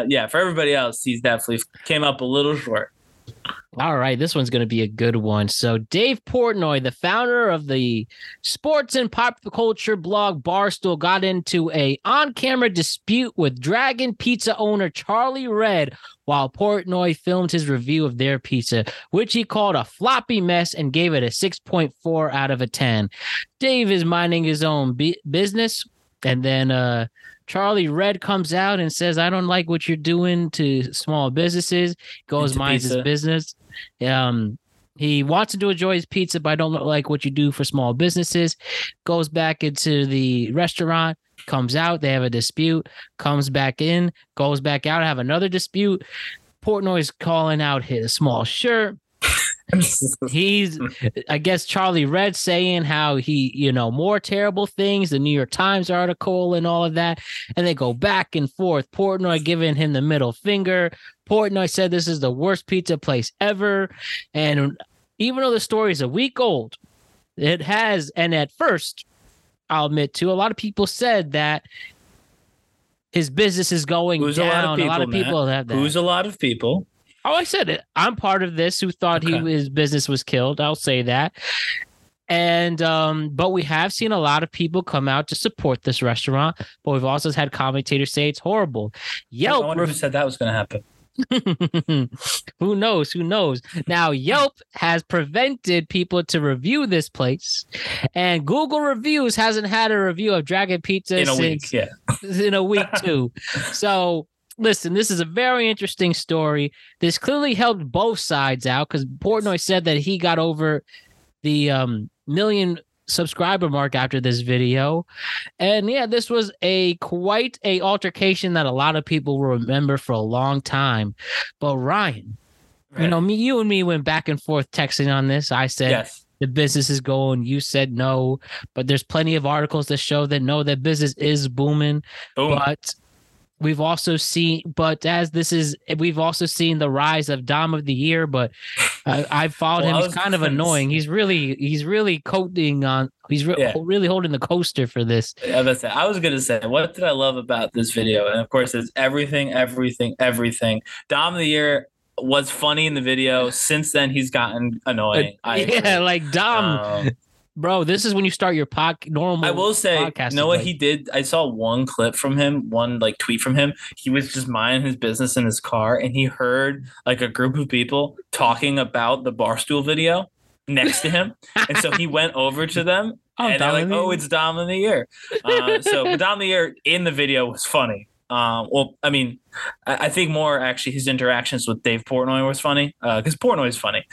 yeah, for everybody else, he's definitely came up a little short. All right, this one's going to be a good one. So Dave Portnoy, the founder of the sports and pop culture blog Barstool, got into an on-camera dispute with Dragon Pizza owner Charlie Redd while Portnoy filmed his review of their pizza, which he called a floppy mess and gave it a 6.4 out of a 10. Dave is minding his own business, and then Charlie Redd comes out and says, I don't like what you're doing to small businesses. Goes, minds his business. He wants to enjoy his pizza, but I don't like what you do for small businesses. Goes back into the restaurant, comes out. They have a dispute, comes back in, goes back out, have another dispute. Portnoy's calling out his small shirt. He's, I guess, Charlie Redd saying how he, you know, more terrible things, the New York Times article and all of that. And they go back and forth. Portnoy giving him the middle finger. Portnoy said this is the worst pizza place ever. And even though the story is a week old, it has, and at first, I'll admit to, a lot of people said that his business is going down. A lot of people have that. Who's a lot of people? Oh, I said it. I'm part of this who thought his business was killed. I'll say that. And but we have seen a lot of people come out to support this restaurant. But we've also had commentators say it's horrible. Yelp. I wonder who said that was going to happen. Who knows? Who knows? Now, Yelp has prevented people to review this place, and Google Reviews hasn't had a review of Dragon Pizza in a week too. So. Listen, this is a very interesting story. This clearly helped both sides out because Portnoy said that he got over the million subscriber mark after this video. And yeah, this was quite an altercation that a lot of people will remember for a long time. But Ryan, you know, you and me went back and forth texting on this. I said, yes, the business is going. You said no, but there's plenty of articles that show that no, that business is booming. Boom. We've also seen the rise of Dom of the Year, but I've followed him. He's kind of annoying. He's really holding the coaster for this. I was going to say, what did I love about this video? And of course, it's everything. Dom of the Year was funny in the video. Since then, he's gotten annoying. Like Dom. Bro, this is when you start your normal podcast. I will say, you know what he did? I saw one clip from him, one tweet from him. He was just minding his business in his car, and he heard a group of people talking about the Barstool video next to him. And so he went over to them, and they're like, oh, it's Dom of the Year. So Dom of the Year in the video was funny. I think more actually his interactions with Dave Portnoy was funny because Portnoy is funny.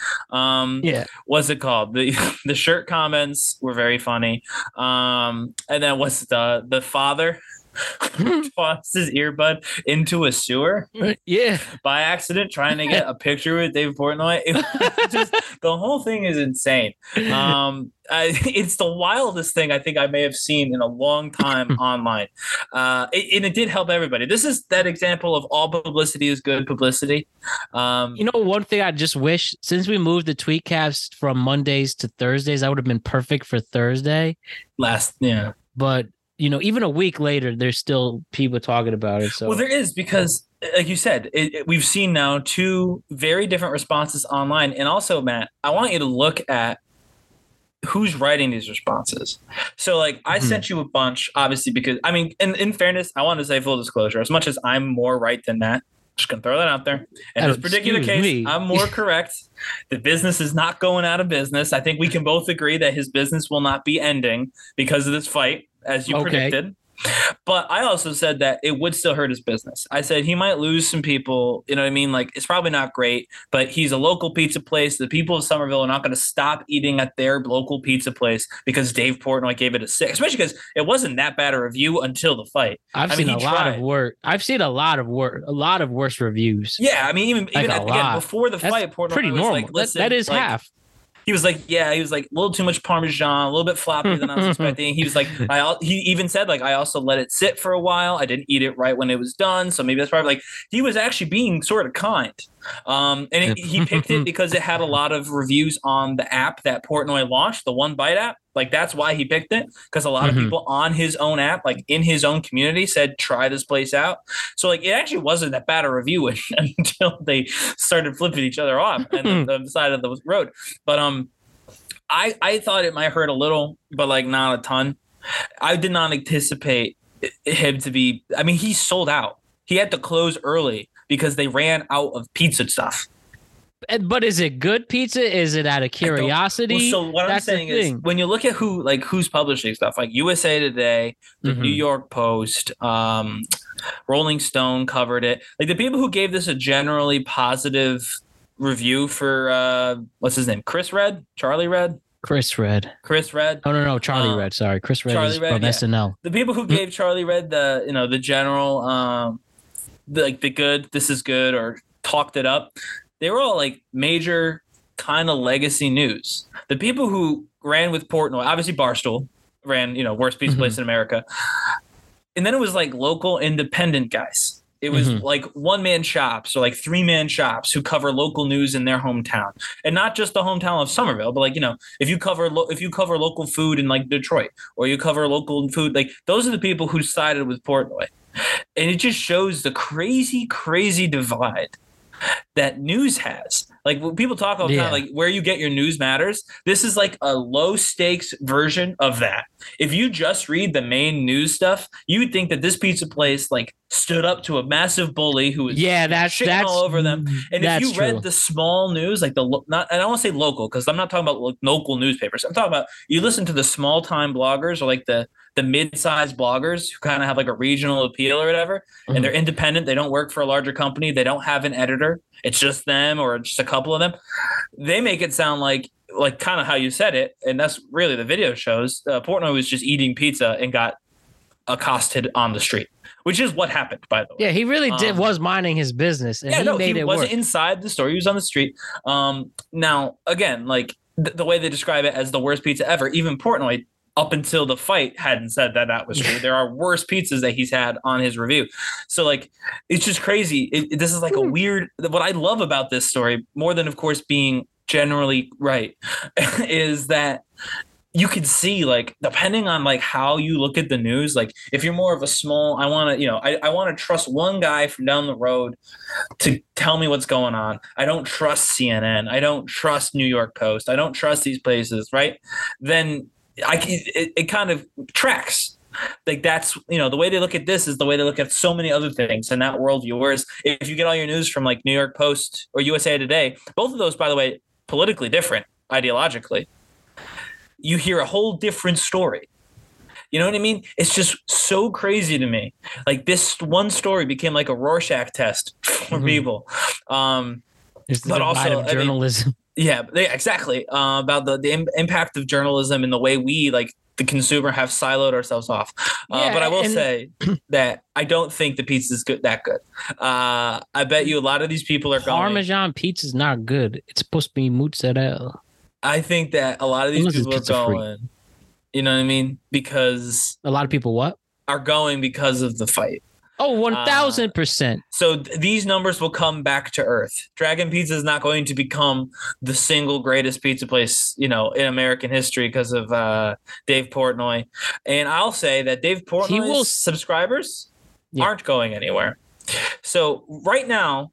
What's it called? The shirt comments were very funny. And then what's the father tossed his earbud into a sewer. Yeah. By accident, trying to get a picture with Dave Portnoy. It just, the whole thing is insane. It's the wildest thing I think I may have seen in a long time online. And it did help everybody. This is that example of all publicity is good publicity. You know, one thing I just wish, since we moved the tweetcast from Mondays to Thursdays, I would have been perfect for Thursday. Yeah. But, you know, even a week later, there's still people talking about it. So. Well, there is, because like you said, we've seen now two very different responses online. And also, Matt, I want you to look at who's writing these responses. So like I sent you a bunch, obviously, because I mean, in fairness, I want to say full disclosure, as much as I'm more right than that, just going to throw that out there. In this particular case, I'm more correct. The business is not going out of business. I think we can both agree that his business will not be ending because of this fight, as you predicted. But I also said that it would still hurt his business. I said he might lose some people. You know what I mean? Like, it's probably not great, but he's a local pizza place. The people of Somerville are not going to stop eating at their local pizza place because Dave Portnoy gave it a 6, especially because it wasn't that bad a review until the fight. I've seen a lot of worse, reviews. Yeah. I mean, even before the fight, Portnoy pretty was normal. Like, listen, that is like, half. He was like, yeah, he was like a little too much Parmesan, a little bit floppier than I was expecting. He was like, he even said like, I also let it sit for a while. I didn't eat it right when it was done. So maybe that's probably like, he was actually being sort of kind. And he picked it because it had a lot of reviews on the app that Portnoy launched, the One Bite app. Like, that's why he picked it, because a lot of people on his own app, like in his own community, said, try this place out. So, like, it actually wasn't that bad a review until they started flipping each other off on the side of the road. But I thought it might hurt a little, but, like, not a ton. I did not anticipate him to be – I mean, he sold out. He had to close early because they ran out of pizza stuff. But is it good pizza? Is it out of curiosity? Well, so what I'm saying is, when you look at who's publishing stuff, like USA Today, the New York Post, Rolling Stone covered it. Like, the people who gave this a generally positive review for what's his name, Chris Redd. Charlie Redd. Sorry, Chris Redd is from SNL. The people who gave Charlie Redd the general the good, this is good, or talked it up. They were all like major kind of legacy news. The people who ran with Portnoy, obviously Barstool ran, worst pizza place in America. And then it was like local independent guys. It was like one-man shops or like three-man shops who cover local news in their hometown, and not just the hometown of Somerville, but like, if you cover local food in like Detroit, or you cover local food, like those are the people who sided with Portnoy. And it just shows the crazy, crazy divide that news has. Like, when people talk all the time, like where you get your news matters. This is like a low stakes version of that. If you just read the main news stuff, you would think that this pizza place like stood up to a massive bully who was shitting all over them. And if you read the small news, like I don't want to say local, because I'm not talking about local newspapers. I'm talking about, you listen to the small time bloggers, or like the mid-sized bloggers who kind of have like a regional appeal or whatever, and they're independent. They don't work for a larger company. They don't have an editor. It's just them or just a couple of them. They make it sound like kind of how you said it. And that's really the video shows. Portnoy was just eating pizza and got accosted on the street, which is what happened, by the way. Yeah, he really was minding his business. And he wasn't inside the store. He was on the street. Now, again, like the way they describe it as the worst pizza ever, even Portnoy, up until the fight, hadn't said that was true. There are worse pizzas that he's had on his review. So, like, it's just crazy. This is like a weird – what I love about this story, more than, of course, being generally right, is that you can see, like, depending on, like, how you look at the news, like, if you're more of a small – I want to trust one guy from down the road to tell me what's going on. I don't trust CNN. I don't trust New York Post. I don't trust these places, right? Then – it kind of tracks. Like, that's, the way they look at this is the way they look at so many other things in that worldview. Whereas if you get all your news from like New York Post or USA Today, both of those, by the way, politically different ideologically, you hear a whole different story. You know what I mean? It's just so crazy to me. Like, this one story became like a Rorschach test for people. It's the divide of journalism. Yeah, exactly. About the impact of journalism and the way we like the consumer have siloed ourselves off. But I will say that I don't think the pizza is that good. I bet you a lot of these people are going. Parmesan pizza is not good. It's supposed to be mozzarella. I think that a lot of these people are going. Free. You know what I mean? Because a lot of people are going because of the fight. Oh, 1,000%. So these numbers will come back to earth. Dragon Pizza is not going to become the single greatest pizza place, you know, in American history because of Dave Portnoy. And I'll say that Dave Portnoy's subscribers aren't going anywhere. So right now,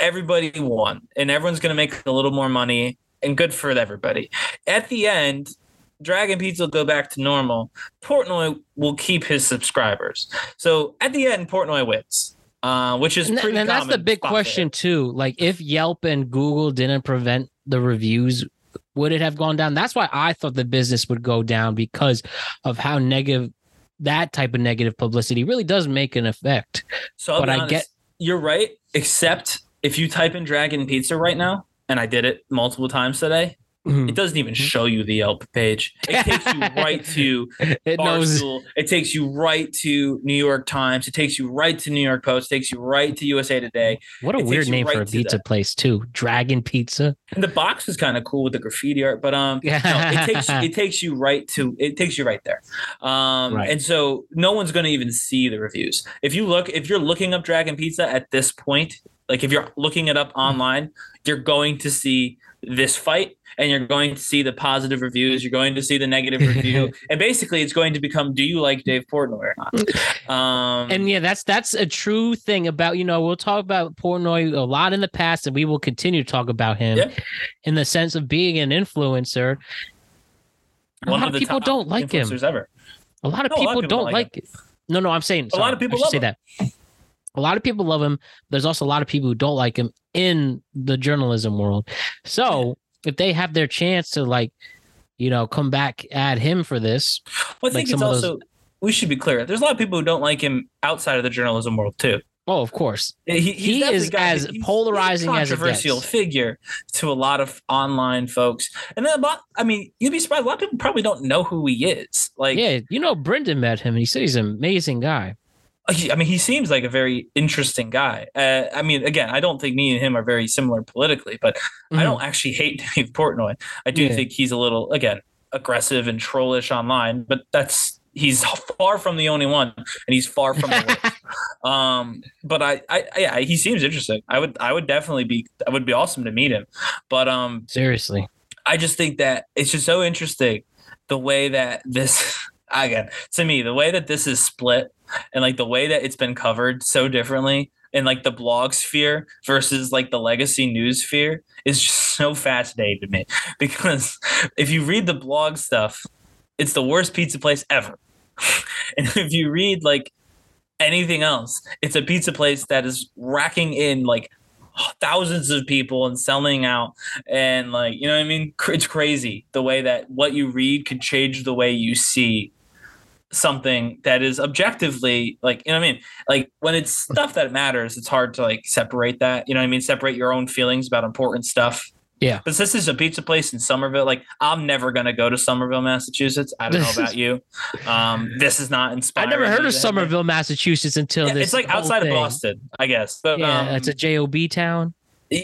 everybody won, and everyone's going to make a little more money, and good for everybody. At the end, Dragon Pizza will go back to normal. Portnoy will keep his subscribers. So at the end, Portnoy wins, which is pretty common. That's the big question, too. Like, if Yelp and Google didn't prevent the reviews, would it have gone down? That's why I thought the business would go down, because of how negative that type of negative publicity really does make an effect. So but I get you're right, except if you type in Dragon Pizza right now, and I did it multiple times today, it doesn't even show you the Yelp page. It takes you right to Barstool. It takes you right to New York Times. It takes you right to New York Post. It takes you right to USA Today. What a weird name for a pizza place, too. Dragon Pizza. And the box was kind of cool with the graffiti art, but no, it takes you right there. Right. And so no one's going to even see the reviews. If you're looking up Dragon Pizza at this point, like if you're looking it up online, you're going to see this fight, and you're going to see the positive reviews, you're going to see the negative review, and basically it's going to become, do you like Dave Portnoy or not? And that's a true thing about, we'll talk about Portnoy a lot in the past, and we will continue to talk about him in the sense of being an influencer. A lot of people don't like it. No, I'm saying a lot of people say that. A lot of people love him. There's also a lot of people who don't like him in the journalism world. So if they have their chance to come back at him for this. Well, I think it's also, we should be clear. There's a lot of people who don't like him outside of the journalism world too. Oh, of course. He is as polarizing as a controversial figure to a lot of online folks. And then you'd be surprised. A lot of people probably don't know who he is. Brendan met him and he said he's an amazing guy. He seems like a very interesting guy. Again, I don't think me and him are very similar politically, but I don't actually hate Dave Portnoy. I do think he's a little, again, aggressive and trollish online, but he's far from the only one, and he's far from the worst. But he seems interesting. I would be awesome to meet him. But seriously, I just think that it's just so interesting the way that this. Again, to me, the way that this is split and the way that it's been covered so differently in the blog sphere versus the legacy news sphere is just so fascinating to me, because if you read the blog stuff, it's the worst pizza place ever. And if you read anything else, it's a pizza place that is racking in thousands of people and selling out, and it's crazy the way that what you read could change the way you see something that is objectively when it's stuff that matters, it's hard to separate that, separate your own feelings about important stuff. But this is a pizza place in Somerville. I'm never gonna go to Somerville, Massachusetts. I don't know about you. This is not inspiring. I never heard of Somerville, Massachusetts until this. It's outside of Boston, I guess. But, it's a JOB town.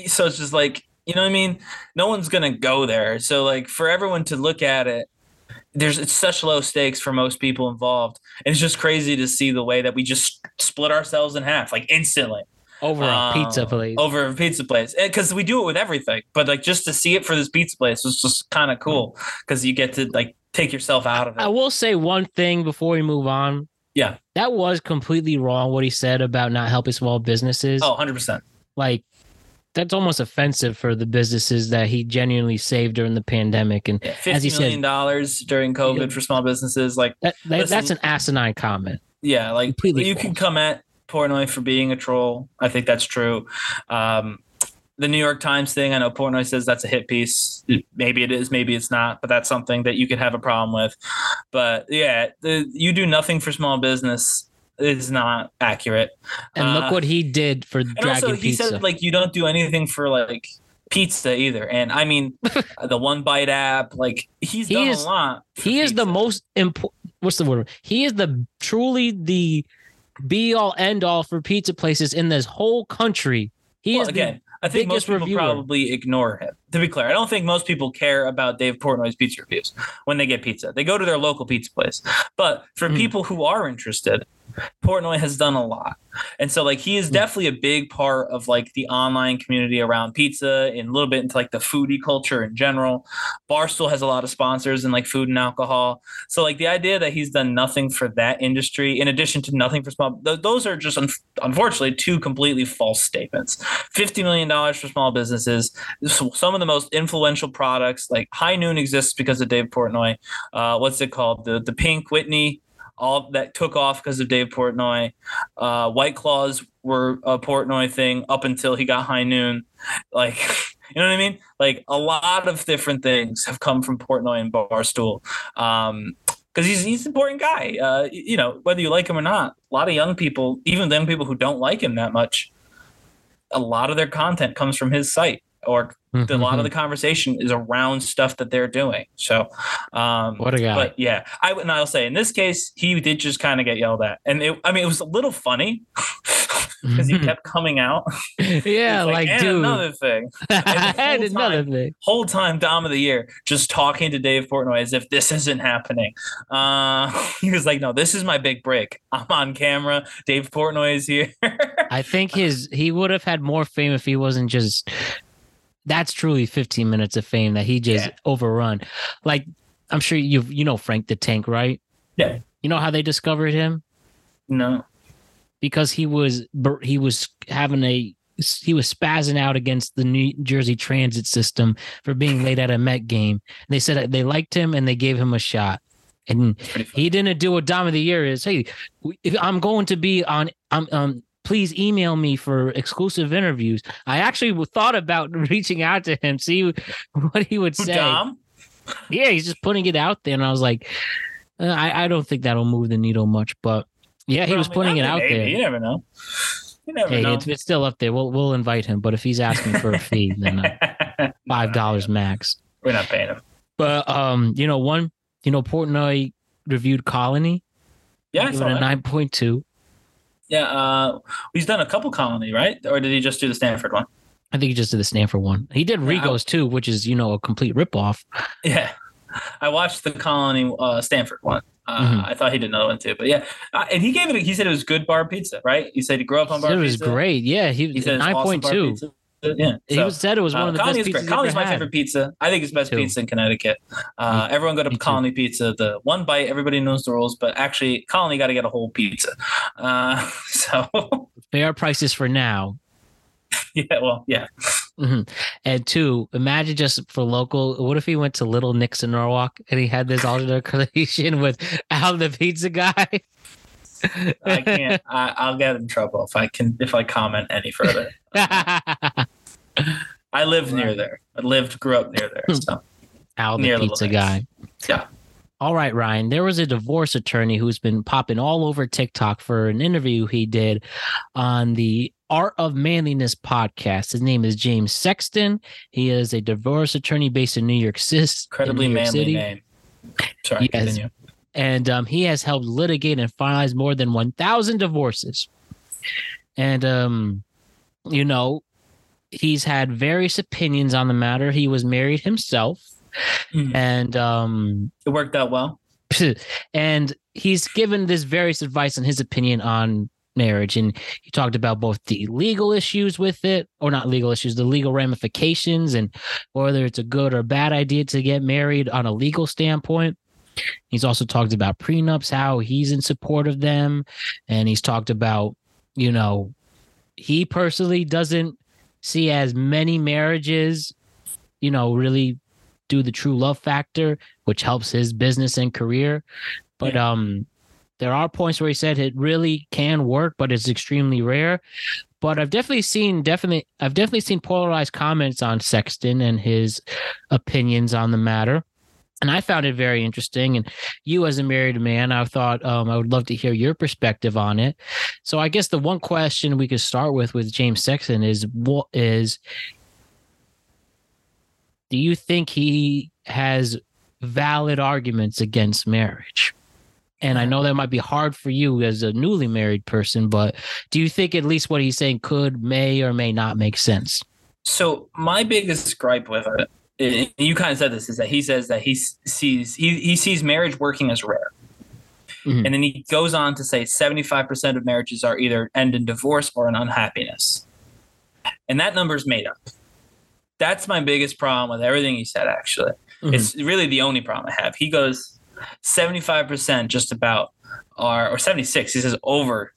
So it's just no one's gonna go there. So for everyone to look at it, it's such low stakes for most people involved, and it's just crazy to see the way that we just split ourselves in half instantly. Over a pizza place. Over a pizza place. Because we do it with everything. But just to see it for this pizza place was just kind of cool, because you get to take yourself out of it. I will say one thing before we move on. Yeah. That was completely wrong what he said about not helping small businesses. Oh, 100%. That's almost offensive for the businesses that he genuinely saved during the pandemic. And $50 million during COVID for small businesses. That's an asinine comment. Yeah. Completely you false. Can come at Portnoy for being a troll. I think that's true. The New York Times thing, I know Portnoy says that's a hit piece. Maybe it is, maybe it's not, but that's something that you could have a problem with. But you do nothing for small business is not accurate. And look what he did for Dragon Pizza. He said you don't do anything for pizza either. And I mean, the One Bite app, like he's done a lot. He is pizza. The most important. What's the word? He is truly the be all end all for pizza places in this whole country. I think most people probably ignore him. To be clear, I don't think most people care about Dave Portnoy's pizza reviews when they get pizza. They go to their local pizza place. But for people who are interested, Portnoy has done a lot. And so, like, he is definitely a big part of, like, the online community around pizza and a little bit into, like, the foodie culture in general. Barstool has a lot of sponsors in, like, food and alcohol. So, like, the idea that he's done nothing for that industry in addition to nothing for small – those are just, unfortunately, two completely false statements. $50 million for small businesses. Some of the most influential products, like High Noon exists because of Dave Portnoy. What's it called? The Pink Whitney. All that took off because of Dave Portnoy. White Claws were a Portnoy thing up until he got High Noon. Like, you know what I mean? Like, a lot of different things have come from Portnoy and Barstool. Because he's an important guy. You know, whether you like him or not, a lot of young people, even them people who don't like him that much, a lot of their content comes from his site. Or a lot of the conversation is around stuff that they're doing. So, what a guy! But yeah, I'll say in this case, he did just kind of get yelled at, and it was a little funny because he kept coming out. Yeah, like dude, another thing. And another thing. Whole time, Dom of the Year, just talking to Dave Portnoy as if this isn't happening. He was like, "No, this is my big break. I'm on camera. Dave Portnoy is here." I think he would have had more fame if he wasn't just. That's truly 15 minutes of fame that he just overrun. Like, I'm sure you know Frank the Tank, right? Yeah. You know how they discovered him? No. Because he was spazzing out against the New Jersey transit system for being late at a Met game. They said they liked him and they gave him a shot. And he didn't do what Dom of the Year is. Hey, if I'm going to be on please email me for exclusive interviews. I actually thought about reaching out to him, see what he would say. Dom? Yeah, he's just putting it out there. And I was like, I don't think that'll move the needle much. But yeah, he was putting it out there. You never know. It's still up there. We'll invite him. But if he's asking for a fee, then $5 max. We're not paying him. But, Portnoy reviewed Colony. Yeah, I saw that. 9.2. Yeah, he's done a couple Colony, right? Or did he just do the Stanford one? I think he just did the Stanford one. He did Rigo's too, which is, a complete ripoff. Yeah. I watched the Colony Stanford one. I thought he did another one too. But yeah, and he said it was good bar pizza, right? He said he grew up on bar pizza. It was great. Yeah, he said 9.2 awesome. Yeah, so, he said it was one of the Colony's best pizzas. Colony's my favorite pizza. I think it's best pizza in Connecticut. Everyone go to Colony Pizza. The One Bite, everybody knows the rules, but actually, Colony got to get a whole pizza. So they are prices for now. Yeah, well, yeah. And two, imagine just for local. What if he went to Little Nick's in Norwalk and he had this alternate creation with Al the pizza guy? I can't. I'll get in trouble if I comment any further. I live near there. Grew up near there. So. Al the pizza guy. Yeah. All right, Ryan. There was a divorce attorney who's been popping all over TikTok for an interview he did on the Art of Manliness podcast. His name is James Sexton. He is a divorce attorney based in New York City. Incredibly manly City. Name. Sorry, continue. And he has helped litigate and finalize more than 1,000 divorces. And, he's had various opinions on the matter. He was married himself. And it worked out well. And he's given this various advice and his opinion on marriage. And he talked about both the legal issues with it, or not legal issues, the legal ramifications, and whether it's a good or bad idea to get married on a legal standpoint. He's also talked about prenups, how he's in support of them. And he's talked about, he personally doesn't see as many marriages, really do the true love factor, which helps his business and career. But there are points where he said it really can work, but it's extremely rare. But I've definitely seen polarized comments on Sexton and his opinions on the matter. And I found it very interesting. And you, as a married man, I thought I would love to hear your perspective on it. So I guess the one question we could start with James Sexton is do you think he has valid arguments against marriage? And I know that might be hard for you as a newly married person, but do you think at least what he's saying could, may, or may not make sense? So my biggest gripe with it, and you kind of said this, is that he says that he sees marriage working as rare. Mm-hmm. And then he goes on to say 75% of marriages are either end in divorce or in unhappiness. And that number is made up. That's my biggest problem with everything he said, actually. Mm-hmm. It's really the only problem I have. He goes 75% just about are, or 76, he says over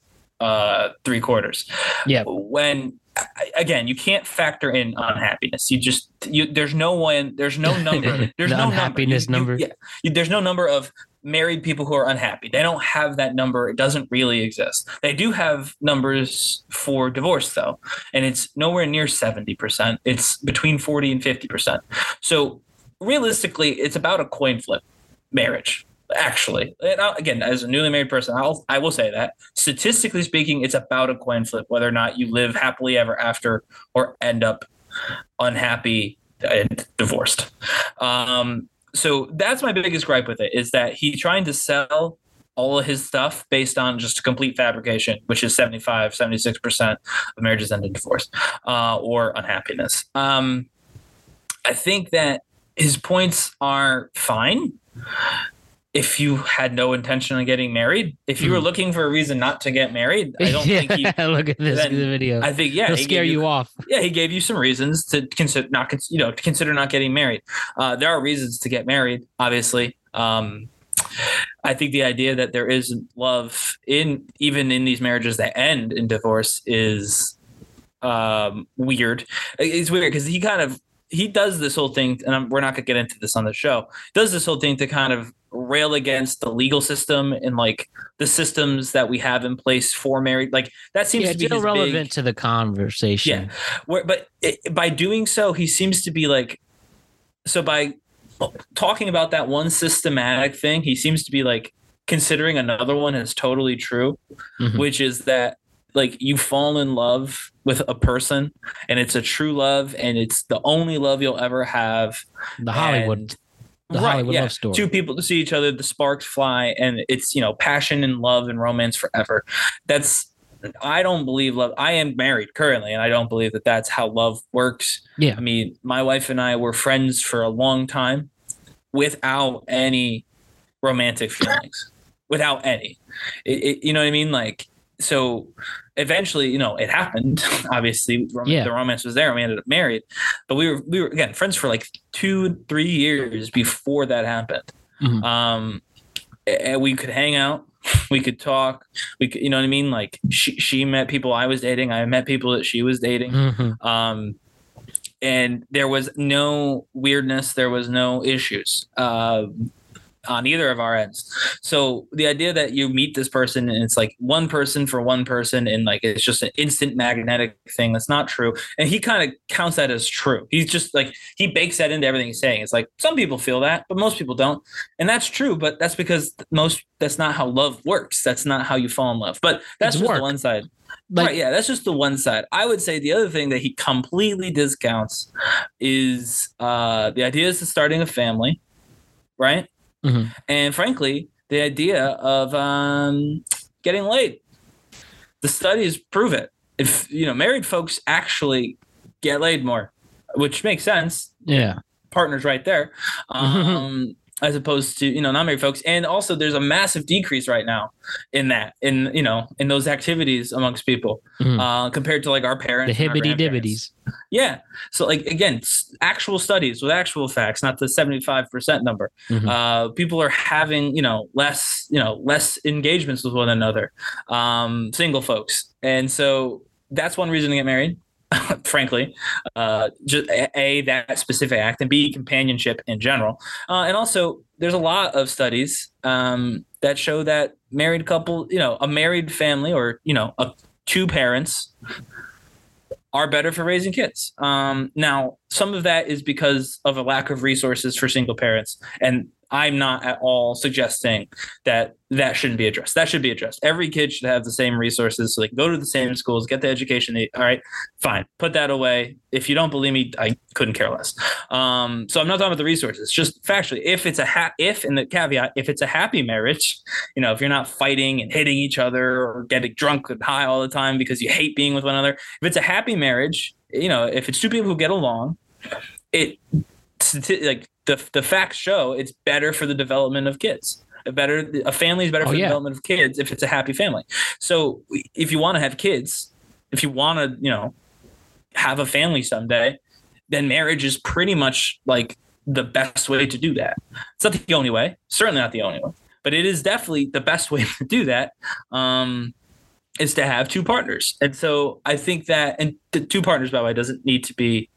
three quarters. Yeah. When, again, you can't factor in unhappiness. You just, there's no one, there's no number. There's no unhappiness number. There's no number of married people who are unhappy. They don't have that number. It doesn't really exist. They do have numbers for divorce, though, and it's nowhere near 70%. It's between 40 and 50%. So realistically, it's about a coin flip, marriage, actually. And again, as a newly married person, I will say that statistically speaking, it's about a coin flip, whether or not you live happily ever after or end up unhappy and divorced. So that's my biggest gripe with it, is that he's trying to sell all of his stuff based on just a complete fabrication, which is 75, 76% of marriages end in divorce or unhappiness. I think that his points are fine if you had no intention of getting married. If you were looking for a reason not to get married, I don't think he... Look at this video. I think, yeah. It'll scare you off. Yeah, he gave you some reasons to consider not getting married. There are reasons to get married, obviously. I think the idea that there isn't love even in these marriages that end in divorce is weird. It's weird because he kind of... He does this whole thing, and we're not going to get into this on the show, does this whole thing to kind of rail against the legal system and, like, the systems that we have in place for marriage. Like, that seems to be still relevant to the conversation. Yeah, by doing so, he seems to be, like – so by talking about that one systematic thing, he seems to be, like, considering another one as totally true, which is that, like, you fall in love with a person and it's a true love and it's the only love you'll ever have. The Hollywood love story. Two people to see each other, the sparks fly, and it's, you know, passion and love and romance forever. I don't believe love. I am married currently, and I don't believe that that's how love works. Yeah. I mean, my wife and I were friends for a long time without any romantic feelings, without any, you know what I mean? Like, so eventually, you know, it happened. Obviously, the romance was there, and we ended up married. But we were again friends for like 2-3 years before that happened. Mm-hmm. And we could hang out, we could talk, we could, you know what I mean? Like she met people I was dating, I met people that she was dating. Mm-hmm. And there was no weirdness, there was no issues. On either of our ends. So the idea that you meet this person and it's like one person for one person and like it's just an instant magnetic thing, that's not true. And he kind of counts that as true. He's just like, he bakes that into everything he's saying. It's like some people feel that, but most people don't. And that's true, but that's because that's not how love works. That's not how you fall in love. But that's just the one side. Like, right, yeah, that's just the one side. I would say the other thing that he completely discounts is the idea is starting a family, right? Mm-hmm. And frankly, the idea of getting laid, the studies prove it. If you know, married folks actually get laid more, which makes sense. Yeah, partners right there, as opposed to, you know, non-married folks. And also, there's a massive decrease right now in that, in, you know, in those activities amongst people compared to like our parents, the hibbity dibbities. Yeah. So like, again, actual studies with actual facts, not the 75% number. Mm-hmm. People are having, you know, less engagements with one another, single folks. And so that's one reason to get married, frankly, just A, that specific act, and B, companionship in general. And also there's a lot of studies that show that married couple, you know, a married family or, you know, two parents are better for raising kids. Now, some of that is because of a lack of resources for single parents. And I'm not at all suggesting that that shouldn't be addressed. That should be addressed. Every kid should have the same resources so they can go to the same schools, get the education. All right, fine. Put that away. If you don't believe me, I couldn't care less. So I'm not talking about the resources. Just factually, if it's a and the caveat, if it's a happy marriage, you know, if you're not fighting and hitting each other or getting drunk and high all the time because you hate being with one another, if it's a happy marriage, you know, if it's two people who get along, it like the facts show it's better for the development of kids. A family is better for the development of kids if it's a happy family. So if you want to have kids, if you want to, you know, have a family someday, then marriage is pretty much like the best way to do that. It's not the only way, certainly not the only way, but it is definitely the best way to do that. Is to have two partners. And so I think that, and the two partners, by the way, doesn't need to be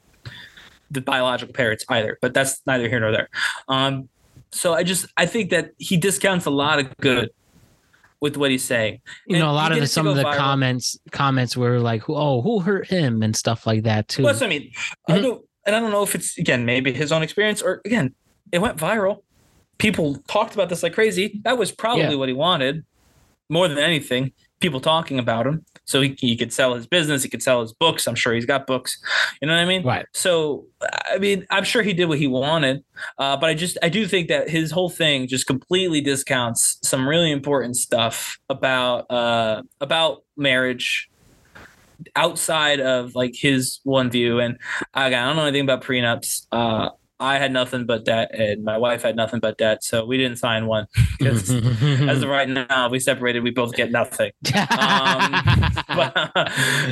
the biological parents either, but that's neither here nor there. So I think that he discounts a lot of good with what he's saying. You know, a lot of some of the comments were like, oh, who hurt him and stuff like that too. Plus, I mean, I don't know if it's, again, maybe his own experience or again, it went viral. People talked about this like crazy. That was probably what he wanted more than anything. People talking about him. So he could sell his business. He could sell his books. I'm sure he's got books. You know what I mean? Right. So, I mean, I'm sure he did what he wanted. But I do think that his whole thing just completely discounts some really important stuff about marriage outside of like his one view. And again, I don't know anything about prenups. I had nothing but that, and my wife had nothing but that, so we didn't sign one. Because as of right now, we separated, we both get nothing.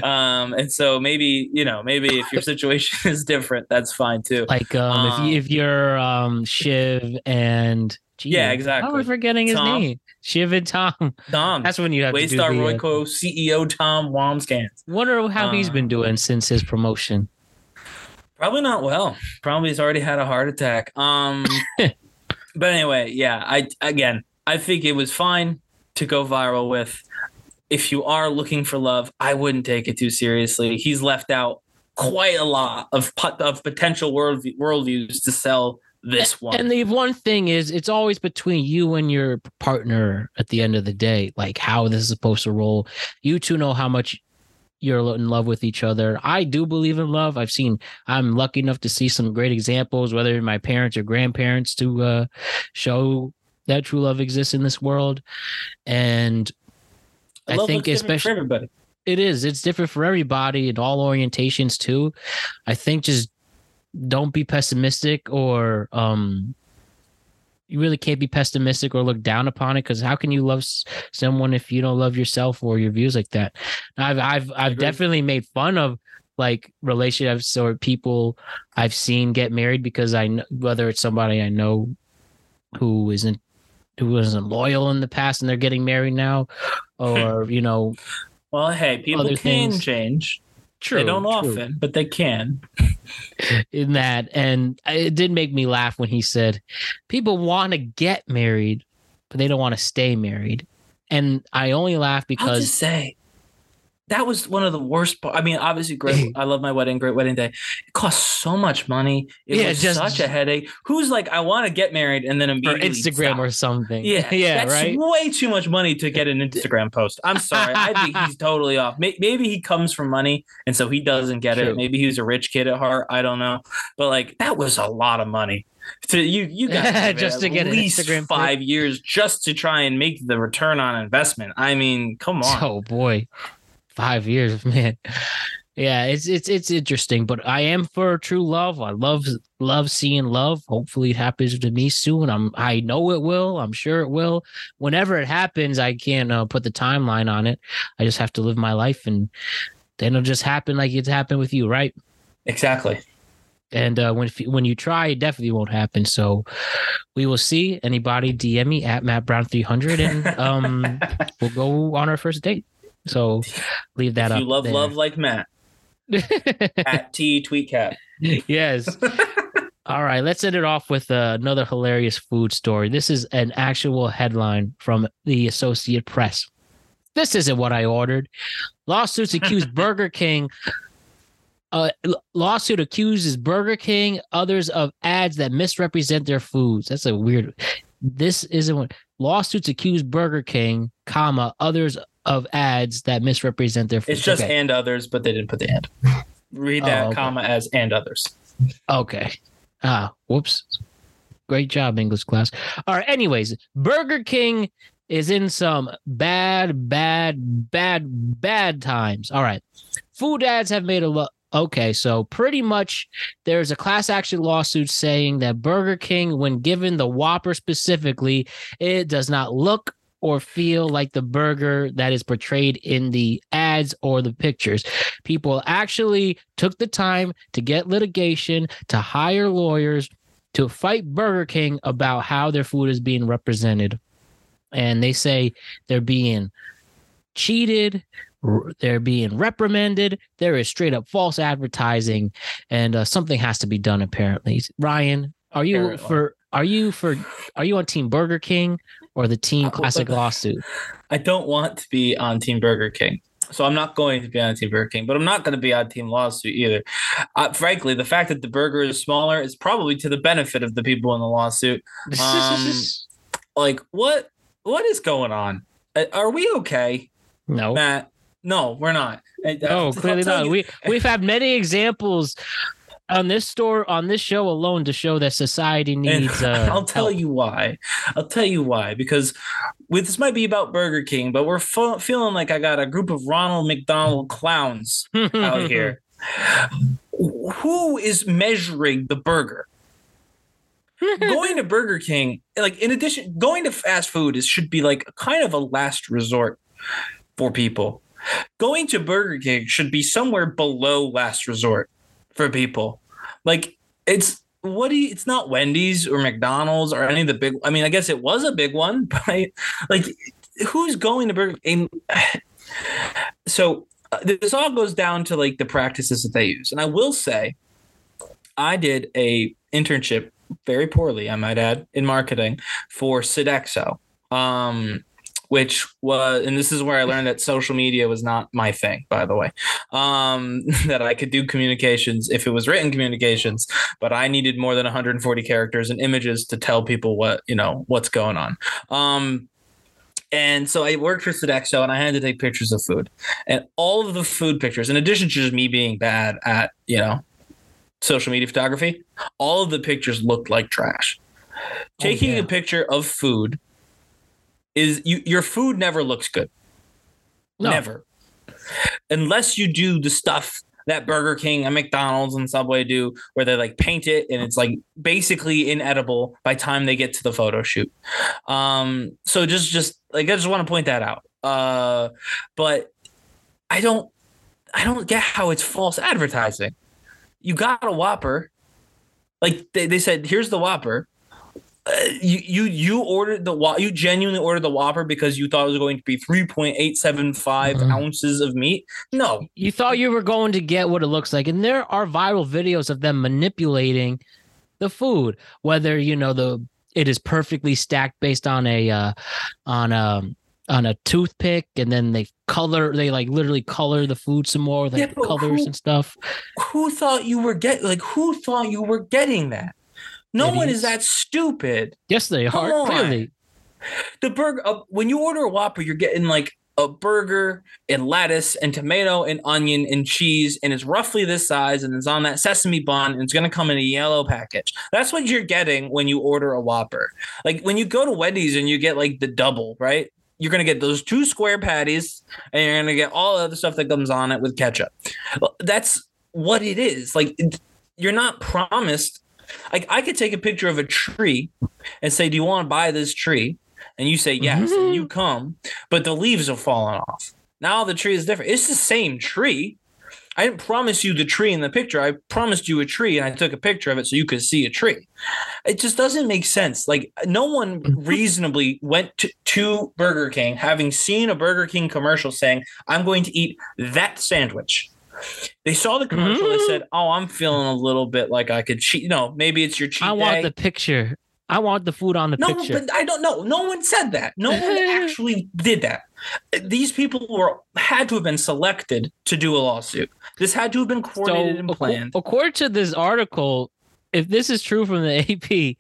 And so maybe if your situation is different, that's fine too. Like if you're Shiv and exactly. Oh, we're forgetting his name. Shiv and Tom. That's when you have Waystar to do Waystar Royco CEO Tom Wamscans. Wonder how he's been doing since his promotion. Probably not well. Probably he's already had a heart attack. But anyway, I think it was fine to go viral with. If you are looking for love, I wouldn't take it too seriously. He's left out quite a lot of potential worldviews to sell this one. And the one thing is, it's always between you and your partner at the end of the day, like how this is supposed to roll. You two know how much you're in love with each other. I do believe in love. I'm lucky enough to see some great examples, whether my parents or grandparents, to show that true love exists in this world. And I think especially for everybody, it's different for everybody in all orientations too. I think just don't be pessimistic or, you really can't be pessimistic or look down upon it, because how can you love someone if you don't love yourself or your views like that? I've definitely made fun of like relationships or people I've seen get married, because I know, whether it's somebody I know who wasn't loyal in the past and they're getting married now, or you know, well, hey, people can change. True, they don't often, but they can. In that, and it did make me laugh when he said, "People want to get married, but they don't want to stay married." And I only laugh because I'll just say that was one of the worst. I mean, obviously, great. I love my wedding. Great wedding day. It cost so much money. It was such a headache. Who's like, I want to get married, and then immediately Instagram stop. Or something. Yeah, that's right. Way too much money to get an Instagram post. I'm sorry, I think he's totally off. Maybe he comes from money, and so he doesn't get it. Maybe he was a rich kid at heart. I don't know, but like that was a lot of money. So you got just to get at least Instagram 5 years just to try and make the return on investment. I mean, come on. Oh boy. 5 years, man. Yeah, it's interesting, but I am for true love. I love seeing love. Hopefully it happens to me soon. I know it will. I'm sure it will. Whenever it happens, I can't put the timeline on it. I just have to live my life, and then it'll just happen like it's happened with you, right? Exactly. And when you try, it definitely won't happen. So we will see. Anybody DM me at MattBrown300, and we'll go on our first date. So leave that up. If you love there. Love like Matt. At T Tweetcat. Yes. All right. Let's end it off with another hilarious food story. This is an actual headline from the Associated Press. This isn't what I ordered. Lawsuits accuse Burger King Lawsuit accuses Burger King, others of ads that misrepresent their foods. That's a weird. This isn't one. Lawsuits accuse Burger King, comma, others of ads that misrepresent their foods. It's just okay. And others, but they didn't put the and. Read that okay. Comma as and others. Okay. Whoops. Great job, English class. All right. Anyways, Burger King is in some bad times. All right. Food ads have made a lot. Okay, so pretty much there's a class action lawsuit saying that Burger King, when given the Whopper specifically, it does not look or feel like the burger that is portrayed in the ads or the pictures. People actually took the time to get litigation, to hire lawyers, to fight Burger King about how their food is being represented. And they say they're being cheated, they're being reprimanded. There is straight up false advertising, and something has to be done. Apparently, Ryan, are you on Team Burger King or the Team Classic Lawsuit? I don't want to be on Team Burger King, so I'm not going to be on Team Burger King. But I'm not going to be on Team Lawsuit either. Frankly, the fact that the burger is smaller is probably to the benefit of the people in the lawsuit. Like what is going on? Are we okay? No, Matt. No, we're not. No, clearly not. We've had many examples on this show alone to show that society needs. I'll tell help. You why. I'll tell you why. Because this might be about Burger King, but we're feeling like I got a group of Ronald McDonald clowns out here. Who is measuring the burger? Going to Burger King, like in addition, going to fast food should be like kind of a last resort for people. Going to Burger King should be somewhere below last resort for people. Like it's not Wendy's or McDonald's or any of the big. I mean, I guess it was a big one, but like who's going to Burger King? So this all goes down to like the practices that they use. And I will say, I did an internship very poorly, I might add, in marketing for Sodexo. Which was, and this is where I learned that social media was not my thing, by the way, that I could do communications if it was written communications, but I needed more than 140 characters and images to tell people what's going on. And so I worked for Sodexo and I had to take pictures of food, and all of the food pictures, in addition to just me being bad at, social media photography, all of the pictures looked like trash. Taking a picture of food is your food never looks good. No. Never. Unless you do the stuff that Burger King and McDonald's and Subway do, where they like paint it and it's like basically inedible by the time they get to the photo shoot. So just like, I just want to point that out. But I don't get how it's false advertising. You got a Whopper. Like they said, here's the Whopper. You ordered the Whopper. You genuinely ordered the Whopper because you thought it was going to be 3.875 ounces of meat. No, you thought you were going to get what it looks like, and there are viral videos of them manipulating the food. Whether it is perfectly stacked based on a toothpick, and then they literally color the food some more, like colors and stuff. Who thought you were getting that? No one is that stupid. Yes, they are. Clearly, the burger. When you order a Whopper, you're getting like a burger and lettuce and tomato and onion and cheese, and it's roughly this size, and it's on that sesame bun, and it's going to come in a yellow package. That's what you're getting when you order a Whopper. Like when you go to Wendy's and you get like the double, right? You're going to get those two square patties, and you're going to get all the other stuff that comes on it with ketchup. That's what it is. Like you're not promised. Like I could take a picture of a tree and say, do you want to buy this tree? And you say, yes, and you come, but the leaves have fallen off. Now the tree is different. It's the same tree. I didn't promise you the tree in the picture. I promised you a tree, and I took a picture of it so you could see a tree. It just doesn't make sense. Like no one reasonably went to Burger King having seen a Burger King commercial saying, I'm going to eat that sandwich. They saw the commercial and said, oh, I'm feeling a little bit like I could cheat. No, maybe it's your cheat day. I want the picture. I want the food on the picture. No, but I don't know. No one said that. No one actually did that. These people had to have been selected to do a lawsuit. This had to have been coordinated and planned. According to this article, if this is true from the AP,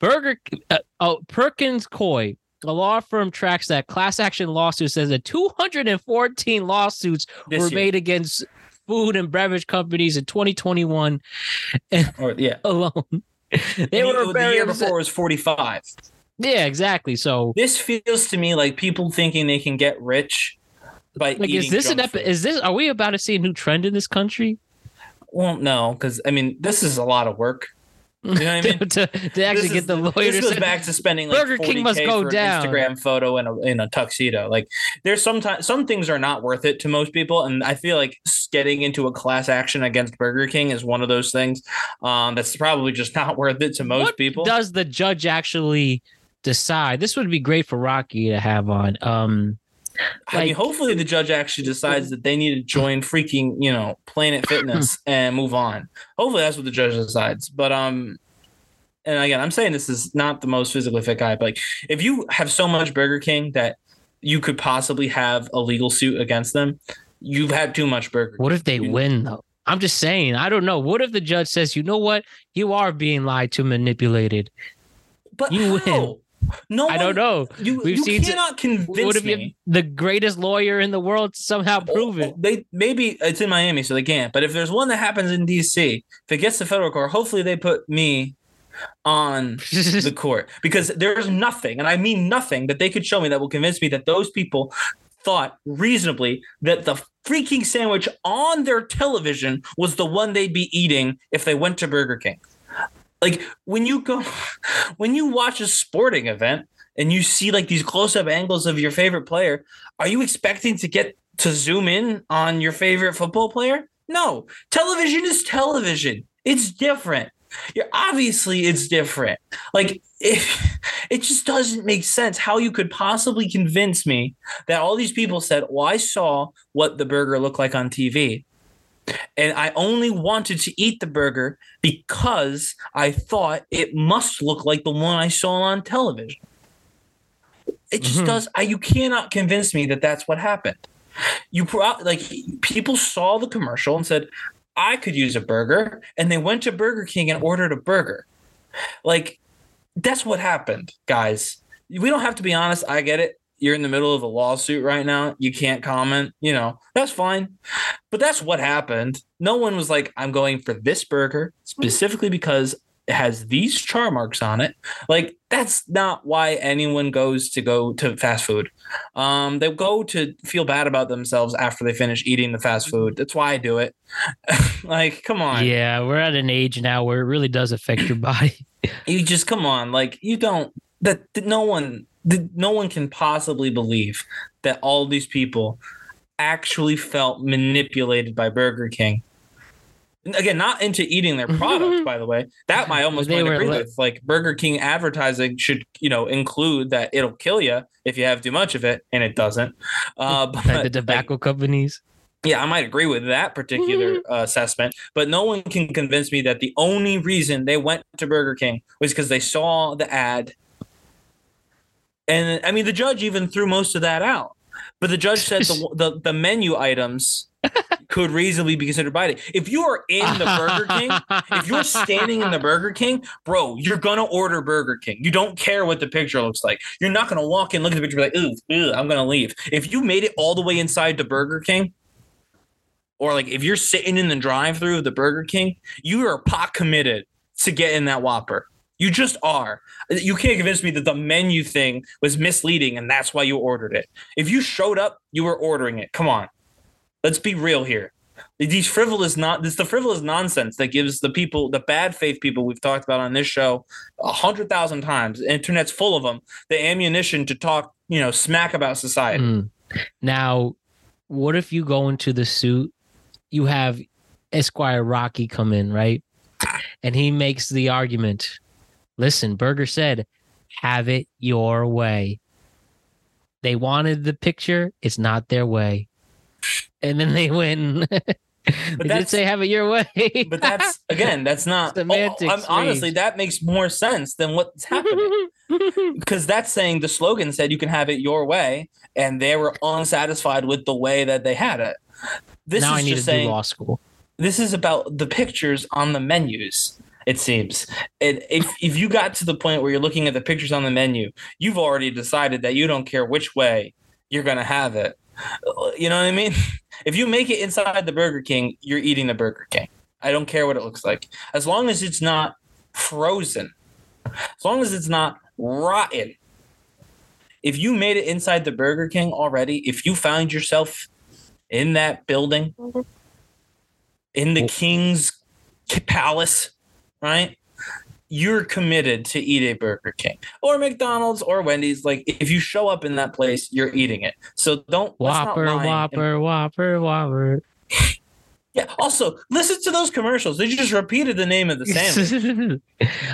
Perkins Coie, a law firm, tracks that class action lawsuit, says that 214 lawsuits were made against food and beverage companies in 2021 alone. The year before was 45. Yeah, exactly. So this feels to me like people thinking they can get rich by eating junk food. Are we about to see a new trend in this country? Well, no, because I mean, this is a lot of work. You know what I mean? to actually get the lawyers. This goes back to spending like Burger King must go down. Instagram photo and in a tuxedo. Like there's sometimes some things are not worth it to most people, and I feel like getting into a class action against Burger King is one of those things that's probably just not worth it to most people. Does the judge actually decide? This would be great for Rocky to have on. I mean, hopefully the judge actually decides that they need to join freaking, Planet Fitness and move on. Hopefully that's what the judge decides. But and again, I'm saying this is not the most physically fit guy, but like if you have so much Burger King that you could possibly have a legal suit against them, you've had too much Burger King. What if they win though? I'm just saying, I don't know. What if the judge says, you know what? You are being lied to, manipulated. But you win. No, I don't know. You cannot convince me. The greatest lawyer in the world to somehow prove it. Maybe it's in Miami, so they can't. But if there's one that happens in D.C., if it gets to federal court, hopefully they put me on the court, because there's nothing, and I mean nothing, that they could show me that will convince me that those people thought reasonably that the freaking sandwich on their television was the one they'd be eating if they went to Burger King. Like when you watch a sporting event and you see like these close-up angles of your favorite player, are you expecting to get to zoom in on your favorite football player? No. Television is television. It's different. Obviously, it's different. Like it just doesn't make sense how you could possibly convince me that all these people said, well, I saw what the burger looked like on TV, and I only wanted to eat the burger because I thought it must look like the one I saw on television. It just does. You cannot convince me that that's what happened. People saw the commercial and said, I could use a burger. And they went to Burger King and ordered a burger. Like, that's what happened, guys. We don't have to be honest. I get it. You're in the middle of a lawsuit right now. You can't comment. That's fine. But that's what happened. No one was like, I'm going for this burger specifically because it has these char marks on it. Like, that's not why anyone goes to fast food. They go to feel bad about themselves after they finish eating the fast food. That's why I do it. Like, come on. Yeah, we're at an age now where it really does affect your body. You just, come on. Like, you don't. No one can possibly believe that all these people actually felt manipulated by Burger King. Again, not into eating their product, by the way. That I almost might agree with. Like, Burger King advertising should, include that it'll kill you if you have too much of it, and it doesn't. But like the tobacco companies. Yeah, I might agree with that particular assessment, but no one can convince me that the only reason they went to Burger King was because they saw the ad. And I mean, the judge even threw most of that out, but the judge said the menu items could reasonably be considered biting. If you are in the Burger King, if you're standing in the Burger King, bro, you're going to order Burger King. You don't care what the picture looks like. You're not going to walk in, look at the picture, and be like, ooh, I'm going to leave. If you made it all the way inside the Burger King, or like if you're sitting in the drive-thru of the Burger King, you are pot committed to getting that Whopper. You just are. You can't convince me that the menu thing was misleading and that's why you ordered it. If you showed up, you were ordering it. Come on. Let's be real here. It's the frivolous nonsense that gives the people, the bad faith people we've talked about on this show 100,000 times. The internet's full of them. The ammunition to talk, smack about society. Now, what if you go into the suit, you have Esquire Rocky come in, right? And he makes the argument. Listen, Burger said, have it your way. They wanted the picture. It's not their way. And then they win. But they did say have it your way. But that's, again, that's not semantics. Honestly, that makes more sense than what's happening. Because that's saying the slogan said you can have it your way, and they were unsatisfied with the way that they had it. This now is I need just to saying, do law school. This is about the pictures on the menus. It seems. And if you got to the point where you're looking at the pictures on the menu, you've already decided that you don't care which way you're going to have it. You know what I mean? If you make it inside the Burger King, you're eating the Burger King. I don't care what it looks like. As long as it's not frozen. As long as it's not rotten. If you made it inside the Burger King already, if you found yourself in that building, in the King's palace, right? You're committed to eat a Burger King or McDonald's or Wendy's. Like, if you show up in that place, you're eating it. So don't Whopper. Yeah. Also, listen to those commercials. They just repeated the name of the sandwich.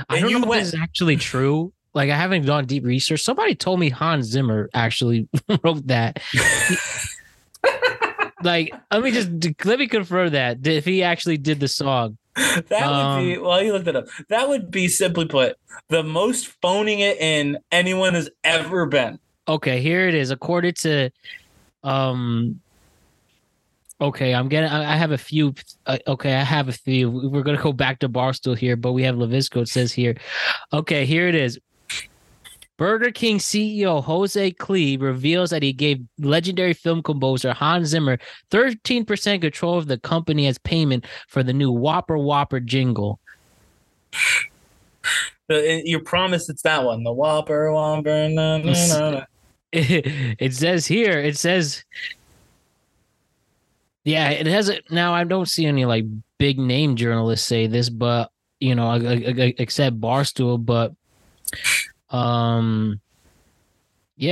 I don't know if this is actually true. Like, I haven't done deep research. Somebody told me Hans Zimmer actually wrote that. Like, let me confirm that if he actually did the song. That would be, well, you looked it up. That would be, simply put, the most phoning it in anyone has ever been. Okay, here it is. According to, I have a few. We're going to go back to Barstool here, but we have Lavisco. It says here. Okay, here it is. Burger King CEO Jose Klee reveals that he gave legendary film composer Hans Zimmer 13% control of the company as payment for the new Whopper jingle. You promise it's that one, the Whopper. No. It says here. It says, yeah, it has it. Now I don't see any like big name journalists say this, but you know, except Barstool, but. Yeah,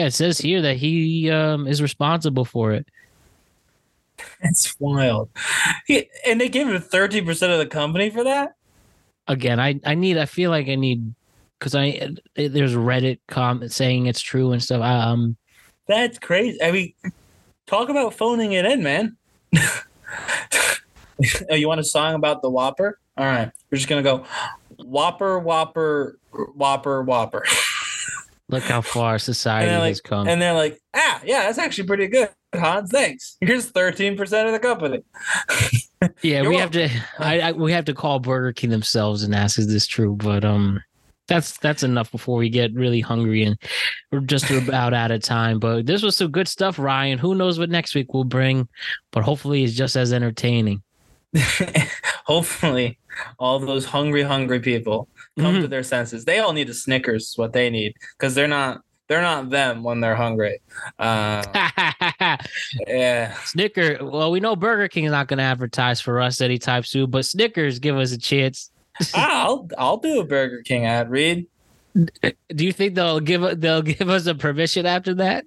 it says here that he is responsible for it. That's wild. And they gave him 30% of the company for that? Again, I feel like I need because there's Reddit comment saying it's true and stuff. That's crazy. I mean, talk about phoning it in, man. Oh, you want a song about the Whopper? All right. We're just going to go Whopper. Look how far society has come. And they're like, yeah, that's actually pretty good, Hans. Thanks. Here's 13% of the company. Yeah, we have to call Burger King themselves and ask, is this true? But that's enough before we get really hungry and we're just about out of time. But this was some good stuff, Ryan. Who knows what next week will bring? But hopefully, it's just as entertaining. Hopefully, all those hungry people come to their senses. They all need a Snickers, is what they need, because they're not them when they're hungry. Yeah, Snicker. Well, we know Burger King is not going to advertise for us anytime soon, but Snickers, give us a chance. I'll do a Burger King ad read. Do you think they'll give us a permission after that?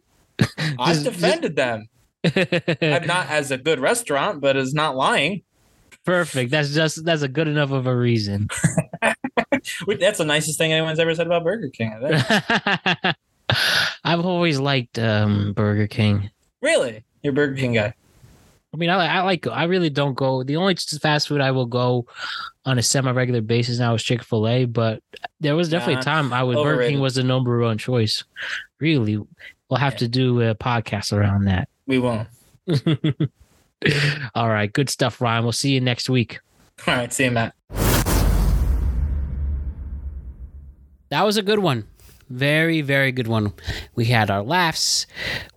I've defended them. I'm not as a good restaurant, but it's not lying. Perfect. That's a good enough of a reason. That's the nicest thing anyone's ever said about Burger King, I think. I've always liked Burger King. Really? You're a Burger King guy? I mean, I really don't go. The only fast food I will go on a semi-regular basis now is Chick-fil-A, but there was definitely a time I was overrated. Burger King was the number one choice. Really, we'll have to do a podcast around that. We won't. All right. Good stuff, Ryan. We'll see you next week. All right. See you, Matt. That was a good one. Very, very good one. We had our laughs.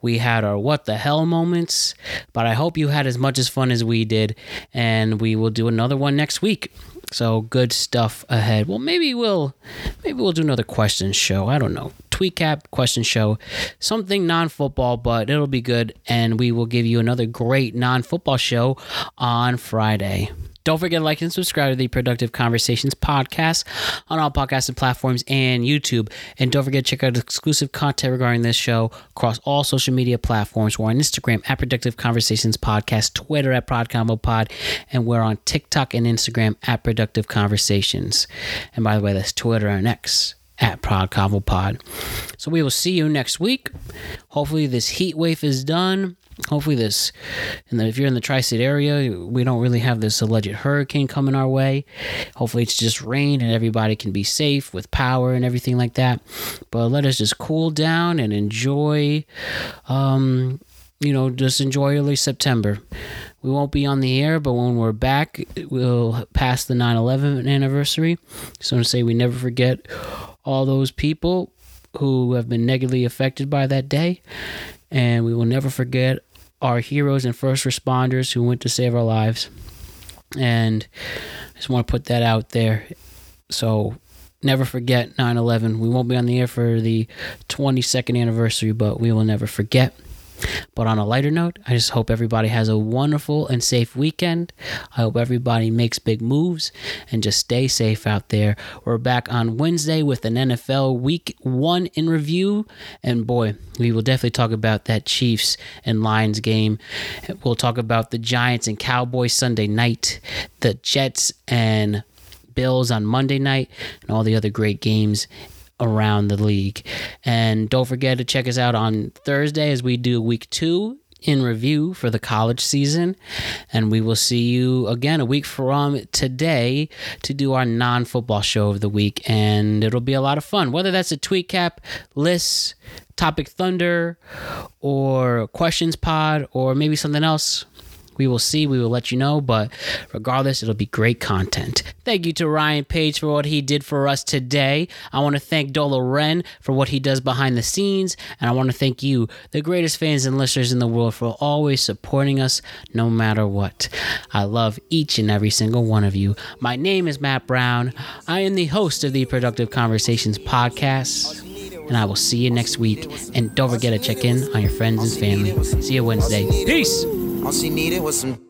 We had our what the hell moments. But I hope you had as much as fun as we did. And we will do another one next week. So good stuff ahead. Well, maybe we'll do another question show. I don't know. Tweetcap question show, something non-football, but it'll be good. And we will give you another great non-football show on Friday. Don't forget to like and subscribe to the Productive Conversations podcast on all podcasting platforms and YouTube. And don't forget to check out exclusive content regarding this show across all social media platforms. We're on Instagram at Productive Conversations Podcast, Twitter at ProdConvoPod, and we're on TikTok and Instagram at Productive Conversations. And by the way, that's Twitter and X at ProdConvoPod. So we will see you next week. Hopefully this heat wave is done. hopefully this, and if you're in the tri-state area, we don't really have this alleged hurricane coming our way. Hopefully it's just rain and everybody can be safe with power and everything like that. But let us just cool down and enjoy, just enjoy early September. We won't be on the air, but when we're back, we'll pass the 9/11 anniversary. So I'm going to say we never forget all those people who have been negatively affected by that day. And we will never forget our heroes and first responders who went to save our lives. And I just want to put that out there. So never forget 9/11. We won't be on the air for the 22nd anniversary, but we will never forget. But on a lighter note, I just hope everybody has a wonderful and safe weekend. I hope everybody makes big moves and just stay safe out there. We're back on Wednesday with an NFL Week 1 in review. And boy, we will definitely talk about that Chiefs and Lions game. We'll talk about the Giants and Cowboys Sunday night, the Jets and Bills on Monday night, and all the other great games around the league. And don't forget to check us out on Thursday as we do Week 2 in review for the college season. And we will see you again a week from today to do our non-football show of the week. And it'll be a lot of fun, whether that's a tweet cap, lists, topic thunder, or questions pod, or maybe something else. We will see. We will let you know. But regardless, it'll be great content. Thank you to Ryan Page for what he did for us today. I want to thank Dola Wren for what he does behind the scenes. And I want to thank you, the greatest fans and listeners in the world, for always supporting us no matter what. I love each and every single one of you. My name is Matt Brown. I am the host of the Productive Conversations podcast. And I will see you next week. And don't forget to check in on your friends and family. See you Wednesday. Peace. All she needed was some